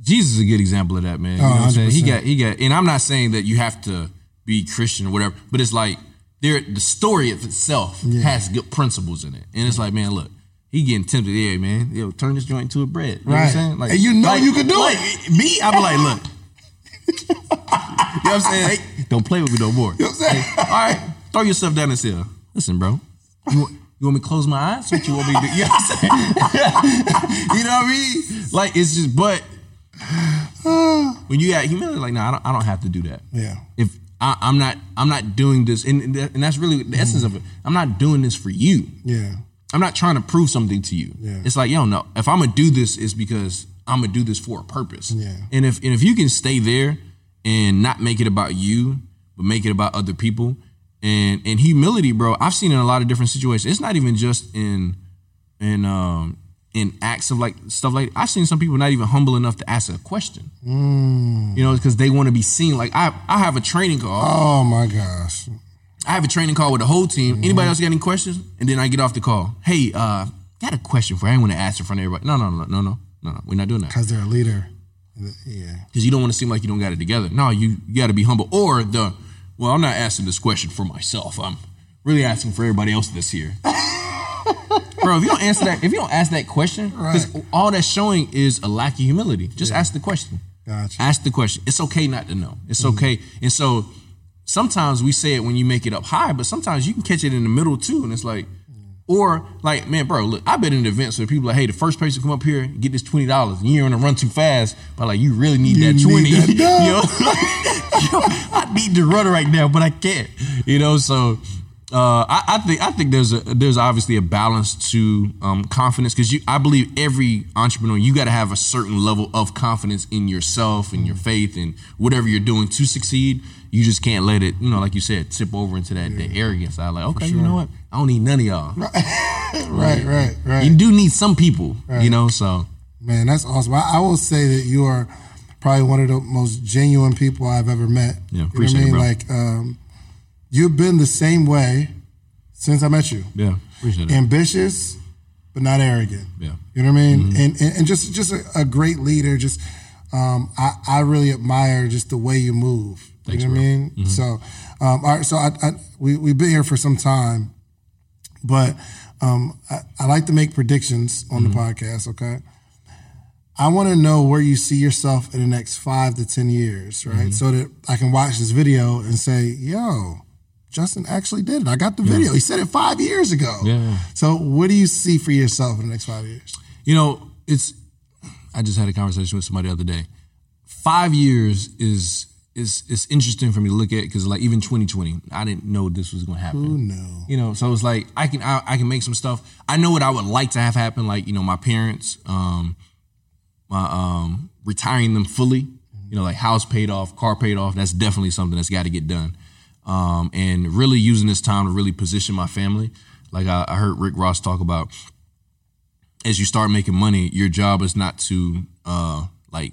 Jesus is a good example of that, man. You know what I'm saying? He got, and I'm not saying that you have to be Christian or whatever, but it's like the story of itself has good principles in it, and it's like, man, look. He getting tempted, yeah, man. Yo, turn this joint into a bread. You know what I'm saying? Like, and you know, you can do it. Me, I be like, look. You know what I'm saying? Hey, don't play with me no more. You know what I'm saying? Hey, all right, throw yourself down and say, listen, bro. You want me to close my eyes? What you want me to do? You know what I'm saying? You know what I mean? Like, it's just, but when you got humility, like, no, I don't have to do that. Yeah. If I'm not doing this, and that's really the essence of it. I'm not doing this for you. Yeah. I'm not trying to prove something to you. Yeah. It's like, yo, no, if I'm going to do this, it's because I'm going to do this for a purpose. Yeah. And if you can stay there and not make it about you, but make it about other people, and humility, bro, I've seen in a lot of different situations. It's not even just in acts of like stuff like that. I've seen some people not even humble enough to ask a question. You know, because they want to be seen. Like I have a training call. Oh, my gosh. I have a training call with the whole team. Anybody else got any questions? And then I get off the call. Hey, got a question for everyone to ask in front of everybody. No. We're not doing that. Because they're a leader. Yeah. Because you don't want to seem like you don't got it together. No, you got to be humble. Or I'm not asking this question for myself. I'm really asking for everybody else that's here. Bro, if you don't ask that question, because all that's showing is a lack of humility. Just ask the question. Gotcha. Ask the question. It's okay not to know. It's okay. And so, sometimes we say it when you make it up high, but sometimes you can catch it in the middle too. And it's like, or like, man, bro, look, I've been in events where people are like, hey, the first person to come up here, get this $20, and you're going to run too fast. But like, you really need that 20. Need that yo, I need to run right now, but I can't, you know? So I think there's obviously a balance to confidence, because I believe every entrepreneur, you got to have a certain level of confidence in yourself and your faith and whatever you're doing to succeed. You just can't let it, you know, like you said, tip over into that the arrogance. I like, okay, you know what? I don't need none of y'all. Right. You do need some people, you know, so. Man, that's awesome. I will say that you are probably one of the most genuine people I've ever met. Yeah, appreciate you know what I mean? It, bro. Like, you've been the same way since I met you. Yeah, appreciate it. Ambitious, but not arrogant. Yeah. You know what I mean? Mm-hmm. And just a great leader. Just, I really admire just the way you move. Thanks, you know what I mean? Mm-hmm. So, all right, so we've been here for some time, but I like to make predictions on the podcast, okay? I want to know where you see yourself in the next 5 to 10 years, right? So that I can watch this video and say, yo, Justin actually did it. I got the video. He said it 5 years ago. Yeah. So what do you see for yourself in the next 5 years? You know, I just had a conversation with somebody the other day. 5 years is interesting for me to look at, because like even 2020, I didn't know this was going to happen. Who knew? You know, so it's like I can make some stuff. I know what I would like to have happen, like, you know, my parents, retiring them fully, you know, like house paid off, car paid off. That's definitely something that's got to get done. And really using this time to really position my family. Like I heard Rick Ross talk about, as you start making money, your job is not to like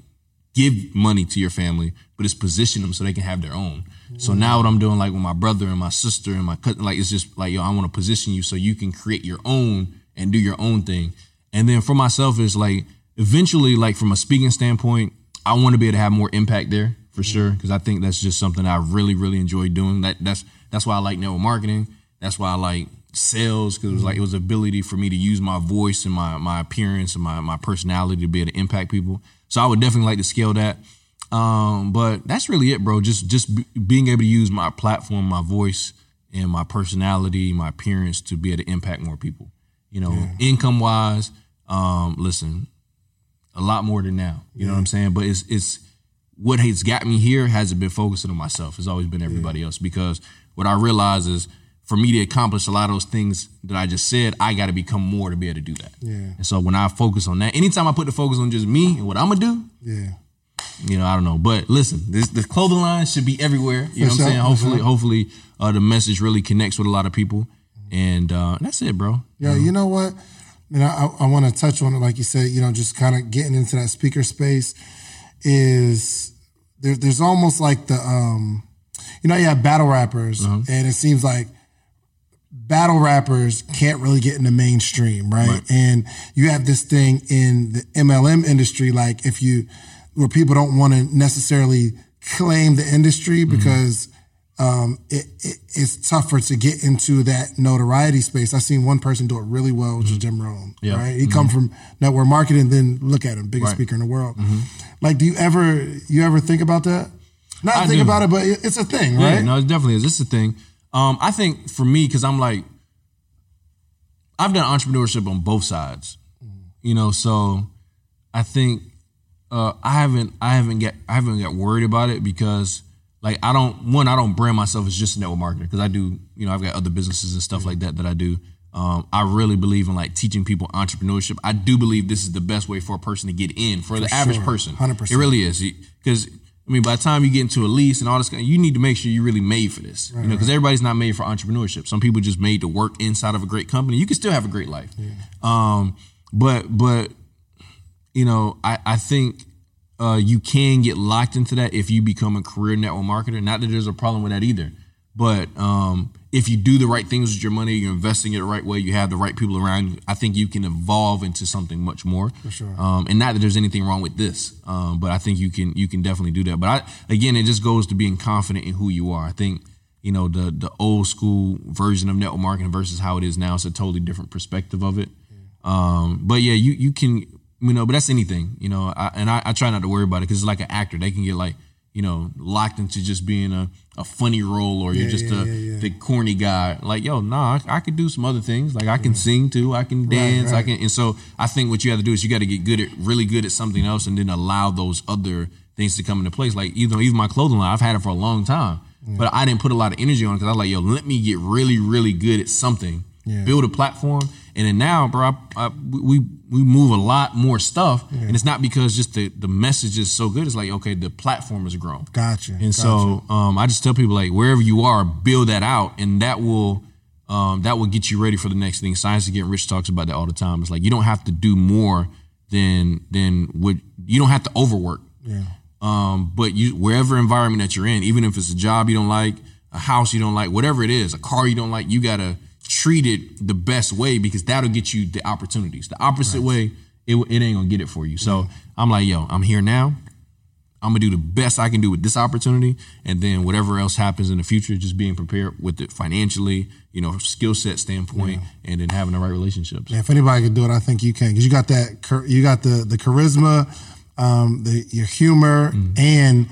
give money to your family, but it's position them so they can have their own. Mm-hmm. So now what I'm doing, like with my brother and my sister and my cousin, like it's just like, yo, I want to position you so you can create your own and do your own thing. And then for myself, it's like eventually, like from a speaking standpoint, I want to be able to have more impact there for sure, because I think that's just something I really, really enjoy doing. That's why I like network marketing. That's why I like sales, because it was like it was ability for me to use my voice and my appearance and my personality to be able to impact people. So I would definitely like to scale that. But that's really it, bro. Just being able to use my platform, my voice, and my personality, my appearance to be able to impact more people. You know, income wise, listen, a lot more than now. You know what I'm saying? But it's what has got me here hasn't been focusing on myself. It's always been everybody else, because what I realize is, for me to accomplish a lot of those things that I just said, I got to become more to be able to do that. Yeah. And so when I focus on that, anytime I put the focus on just me and what I'm gonna do, you know, I don't know. But listen, the clothing line should be everywhere. You know what I'm saying? Hopefully, the message really connects with a lot of people, and that's it, bro. Yeah, you know what? And I want to touch on it, like you said. You know, just kind of getting into that speaker space is there's almost like the, you know, you have battle rappers, and it seems like battle rappers can't really get in the mainstream, right? And you have this thing in the MLM industry, like where people don't want to necessarily claim the industry because it's tougher to get into that notoriety space. I've seen one person do it really well, which is Jim Rohn, right? He come from network marketing, then look at him, biggest speaker in the world. Like, do you ever think about that? Not think about it, but it's a thing, right? Yeah, no, it definitely is. It's a thing. I think for me, because I'm like, I've done entrepreneurship on both sides, you know. So I think I haven't got worried about it, because like I don't brand myself as just a network marketer, because I do, you know, I've got other businesses and stuff like that I do. I really believe in like teaching people entrepreneurship. I do believe this is the best way for a person to get in for the average person. 100%, it really is, because. I mean, by the time you get into a lease and all this, you need to make sure you're really made for this, you know, because everybody's not made for entrepreneurship. Some people just made to work inside of a great company. You can still have a great life. Yeah. But you know, I think you can get locked into that if you become a career network marketer. Not that there's a problem with that either, but if you do the right things with your money, you're investing it the right way, you have the right people around you, I think you can evolve into something much more. For sure. And not that there's anything wrong with this, but I think you can definitely do that. But again, it just goes to being confident in who you are. I think, you know, the old school version of network marketing versus how it is now, it's a totally different perspective of it. Yeah. But yeah, you can, you know, but that's anything, you know, I try not to worry about it, because it's like an actor. They can get like, you know, locked into just being a funny role, or you're the corny guy. Like, yo, nah, I could do some other things. Like, I can sing too. I can dance. Right. And so I think what you have to do is you got to get really good at something else, and then allow those other things to come into place. Like, you know, even my clothing line, I've had it for a long time, but I didn't put a lot of energy on it, because I was like, yo, let me get really, really good at something, build a platform. And then now, bro, we move a lot more stuff, and it's not because just the message is so good. It's like, okay, the platform has grown. Gotcha. And so I just tell people, like, wherever you are, build that out, and that will get you ready for the next thing. Science to Get Rich talks about that all the time. It's like, you don't have to do more than what you don't have to overwork. Yeah. But wherever environment that you're in, even if it's a job you don't like, a house you don't like, whatever it is, a car you don't like, you gotta treat it the best way, because that'll get you the opportunities. The opposite way, it ain't gonna get it for you. So I'm like, yo, I'm here now. I'm going to do the best I can do with this opportunity. And then whatever else happens in the future, just being prepared with it financially, you know, skill set standpoint, yeah. and then having the right relationships. Yeah, if anybody can do it, I think you can. Because you got that, you got the charisma, your humor, mm-hmm. and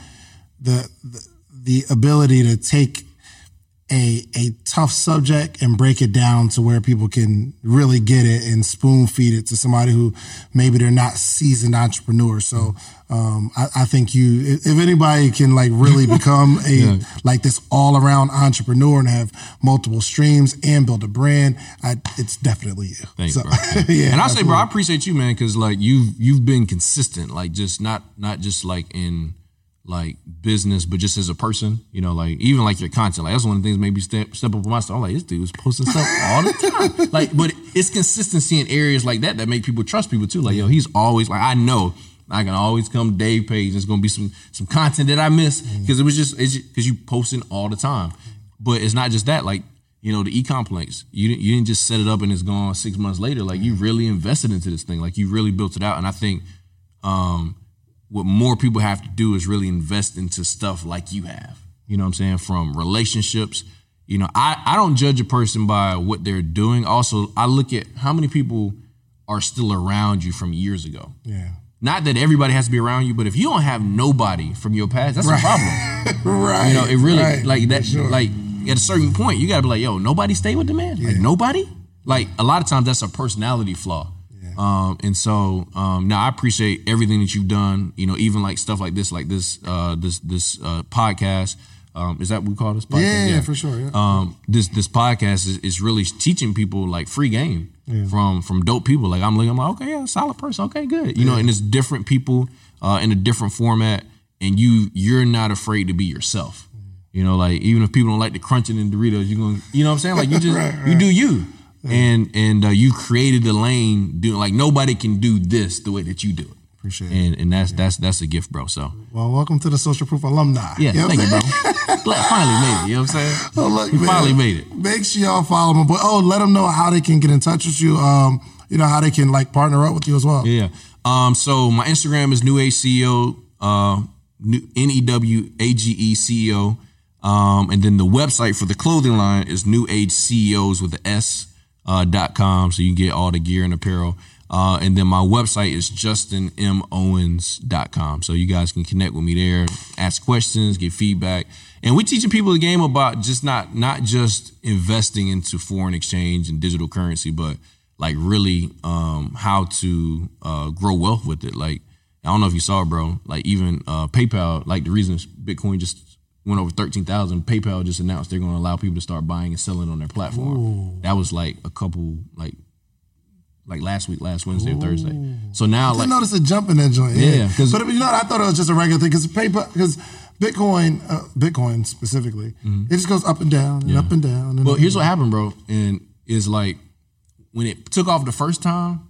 the ability to take a tough subject and break it down to where people can really get it and spoon feed it to somebody who maybe they're not seasoned entrepreneurs. So I think if anybody can like really become a yeah. like this all around entrepreneur and have multiple streams and build a brand, it's definitely you. Thanks, so, bro. Yeah, and I say, bro, I appreciate you, man, because like you've been consistent, like just not just like in like business, but just as a person, you know, like even like your content, like that's one of the things maybe step up with my stuff. I'm like, this dude's posting stuff all the time. Like, but it's consistency in areas like that make people trust people too. Like, yo, he's always like, I know I can always come to Dave's page. There's gonna be some content that I miss because it's just because you posting all the time. But it's not just that, like, you know, the e-complex, you didn't just set it up and it's gone 6 months later. Like you really invested into this thing. Like you really built it out. And I think, what more people have to do is really invest into stuff like you have, you know what I'm saying? From relationships, you know, I don't judge a person by what they're doing. Also, I look at how many people are still around you from years ago. Yeah. Not that everybody has to be around you, but if you don't have nobody from your past, that's a problem. Right. You know, it really like that, sure. Like at a certain point, you gotta be like, yo, nobody stay with the man. Yeah. Like nobody, like a lot of times that's a personality flaw. And so now I appreciate everything that you've done, you know, even like stuff like this podcast. Is that what we call this podcast? Yeah. For sure. Yeah. This podcast is really teaching people like free game from dope people. Like I'm like, okay, yeah, solid person. Okay, good. You know, and it's different people in a different format, and you're not afraid to be yourself. You know, like even if people don't like the crunching in Doritos, you're going to, you know what I'm saying? Like you just right. You do you. And you created the lane doing like nobody can do this the way that you do it. Appreciate it. And that's a gift, bro. So well, welcome to the Social Proof alumni. Yeah, you know, thank you, bro. Finally made it. You know what I'm saying? Oh, look, you finally made it. Make sure y'all follow my boy. Oh, let them know how they can get in touch with you. You know how they can like partner up with you as well. Yeah. So my Instagram is NewAgeCEO. NEWAGECEO. And then the website for the clothing line is NewAgeCEOs with the S. .com, so you can get all the gear and apparel. And then my website is justinmowens.com. So you guys can connect with me there, ask questions, get feedback. And we're teaching people the game about just not just investing into foreign exchange and digital currency, but like really how to grow wealth with it. Like, I don't know if you saw, bro, like even PayPal, like the reason Bitcoin just went over 13,000. PayPal just announced they're going to allow people to start buying and selling on their platform. Ooh. That was like a couple, like last Wednesday or Thursday. So now, I noticed a jump in that joint. Yeah, but you know, I thought it was just a regular thing because Bitcoin specifically, it just goes up and down and up and down. Well, here's what happened, bro, and is like when it took off the first time,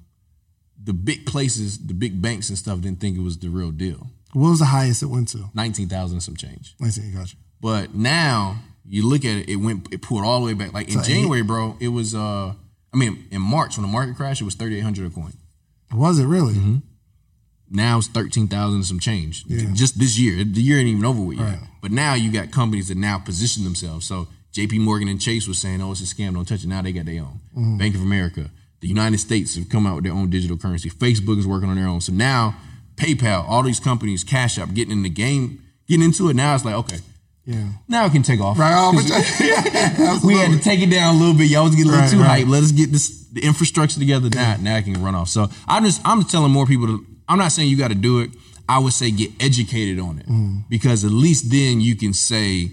the big places, the big banks and stuff didn't think it was the real deal. What was the highest it went to? 19,000 and some change. I see, gotcha. But now you look at it, it pulled all the way back. Like in January, bro, it was, in March when the market crashed, it was 3,800 a coin. Was it really? Mm-hmm. Now it's 13,000 and some change. Yeah. Just this year. The year ain't even over with yet. Right. But now you got companies that now position themselves. So JP Morgan and Chase was saying, oh, it's a scam, don't touch it. Now they got their own. Mm-hmm. Bank of America. The United States have come out with their own digital currency. Facebook is working on their own. So now PayPal, all these companies, Cash App, getting in the game, getting into it. Now it's like, okay, yeah, now it can take off. Right, we had to take it down a little bit. Y'all was getting a little too hype. Let us get the infrastructure together. Now it can run off. So I'm telling more people to. I'm not saying you got to do it. I would say get educated on it because at least then you can say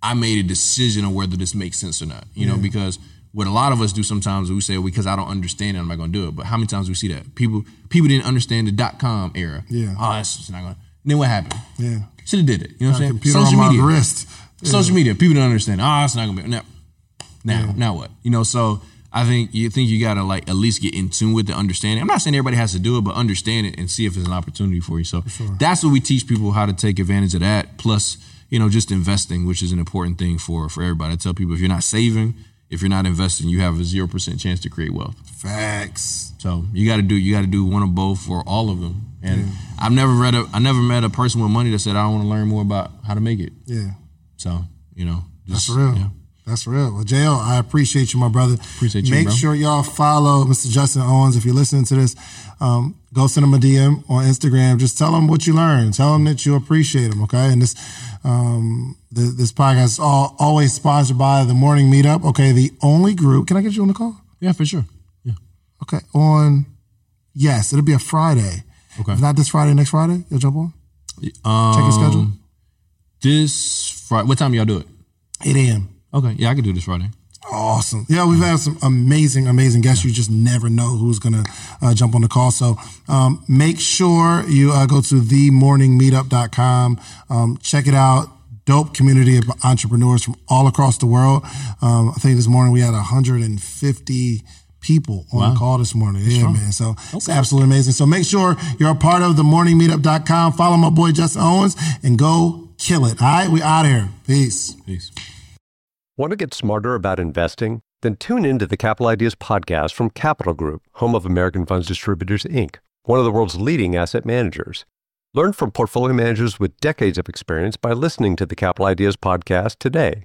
I made a decision on whether this makes sense or not. You know, because what a lot of us do sometimes, we say, because I don't understand it, I'm not going to do it. But how many times do we see that? People didn't understand the .com era. Yeah. Oh, that's just not going to. Then what happened? Yeah. Should have did it. You know what I'm saying? Social media. Wrist. Yeah. Social media. People don't understand. Oh, it's not going to be. Now what? You know, so I think you got to like at least get in tune with the understanding. I'm not saying everybody has to do it, but understand it and see if it's an opportunity for you. So that's what we teach people, how to take advantage of that. Plus, you know, just investing, which is an important thing for everybody. I tell people if you're not saving, if you're not investing, you have a 0% chance to create wealth. Facts. So you got to do one of both or all of them. And I never met a person with money that said, I want to learn more about how to make it. Yeah. So, just, that's real. Yeah. That's real. Well, JL, I appreciate you, my brother. Appreciate you, bro. Make sure y'all follow Mr. Justin Owens. If you're listening to this, go send him a DM on Instagram. Just tell him what you learned. Tell him that you appreciate him, okay? And this podcast is always sponsored by The Morning Meetup. Okay, the only group. Can I get you on the call? Yeah, for sure. Yeah. Okay, it'll be a Friday. Okay. If not this Friday, next Friday, you'll jump on? Check your schedule. This Friday. What time y'all do it? 8 a.m. Okay, yeah, I can do this Friday. Awesome. Yeah, we've had some amazing, amazing guests. You just never know who's going to jump on the call. So make sure you go to themorningmeetup.com. Check it out. Dope community of entrepreneurs from all across the world. I think this morning we had 150 people on the call this morning. Yeah, sure. Man. So it's absolutely amazing. So make sure you're a part of themorningmeetup.com. Follow my boy Justin Owens and go kill it. All right, we out of here. Peace. Peace. Want to get smarter about investing? Then tune into the Capital Ideas podcast from Capital Group, home of American Funds Distributors, Inc., one of the world's leading asset managers. Learn from portfolio managers with decades of experience by listening to the Capital Ideas podcast today.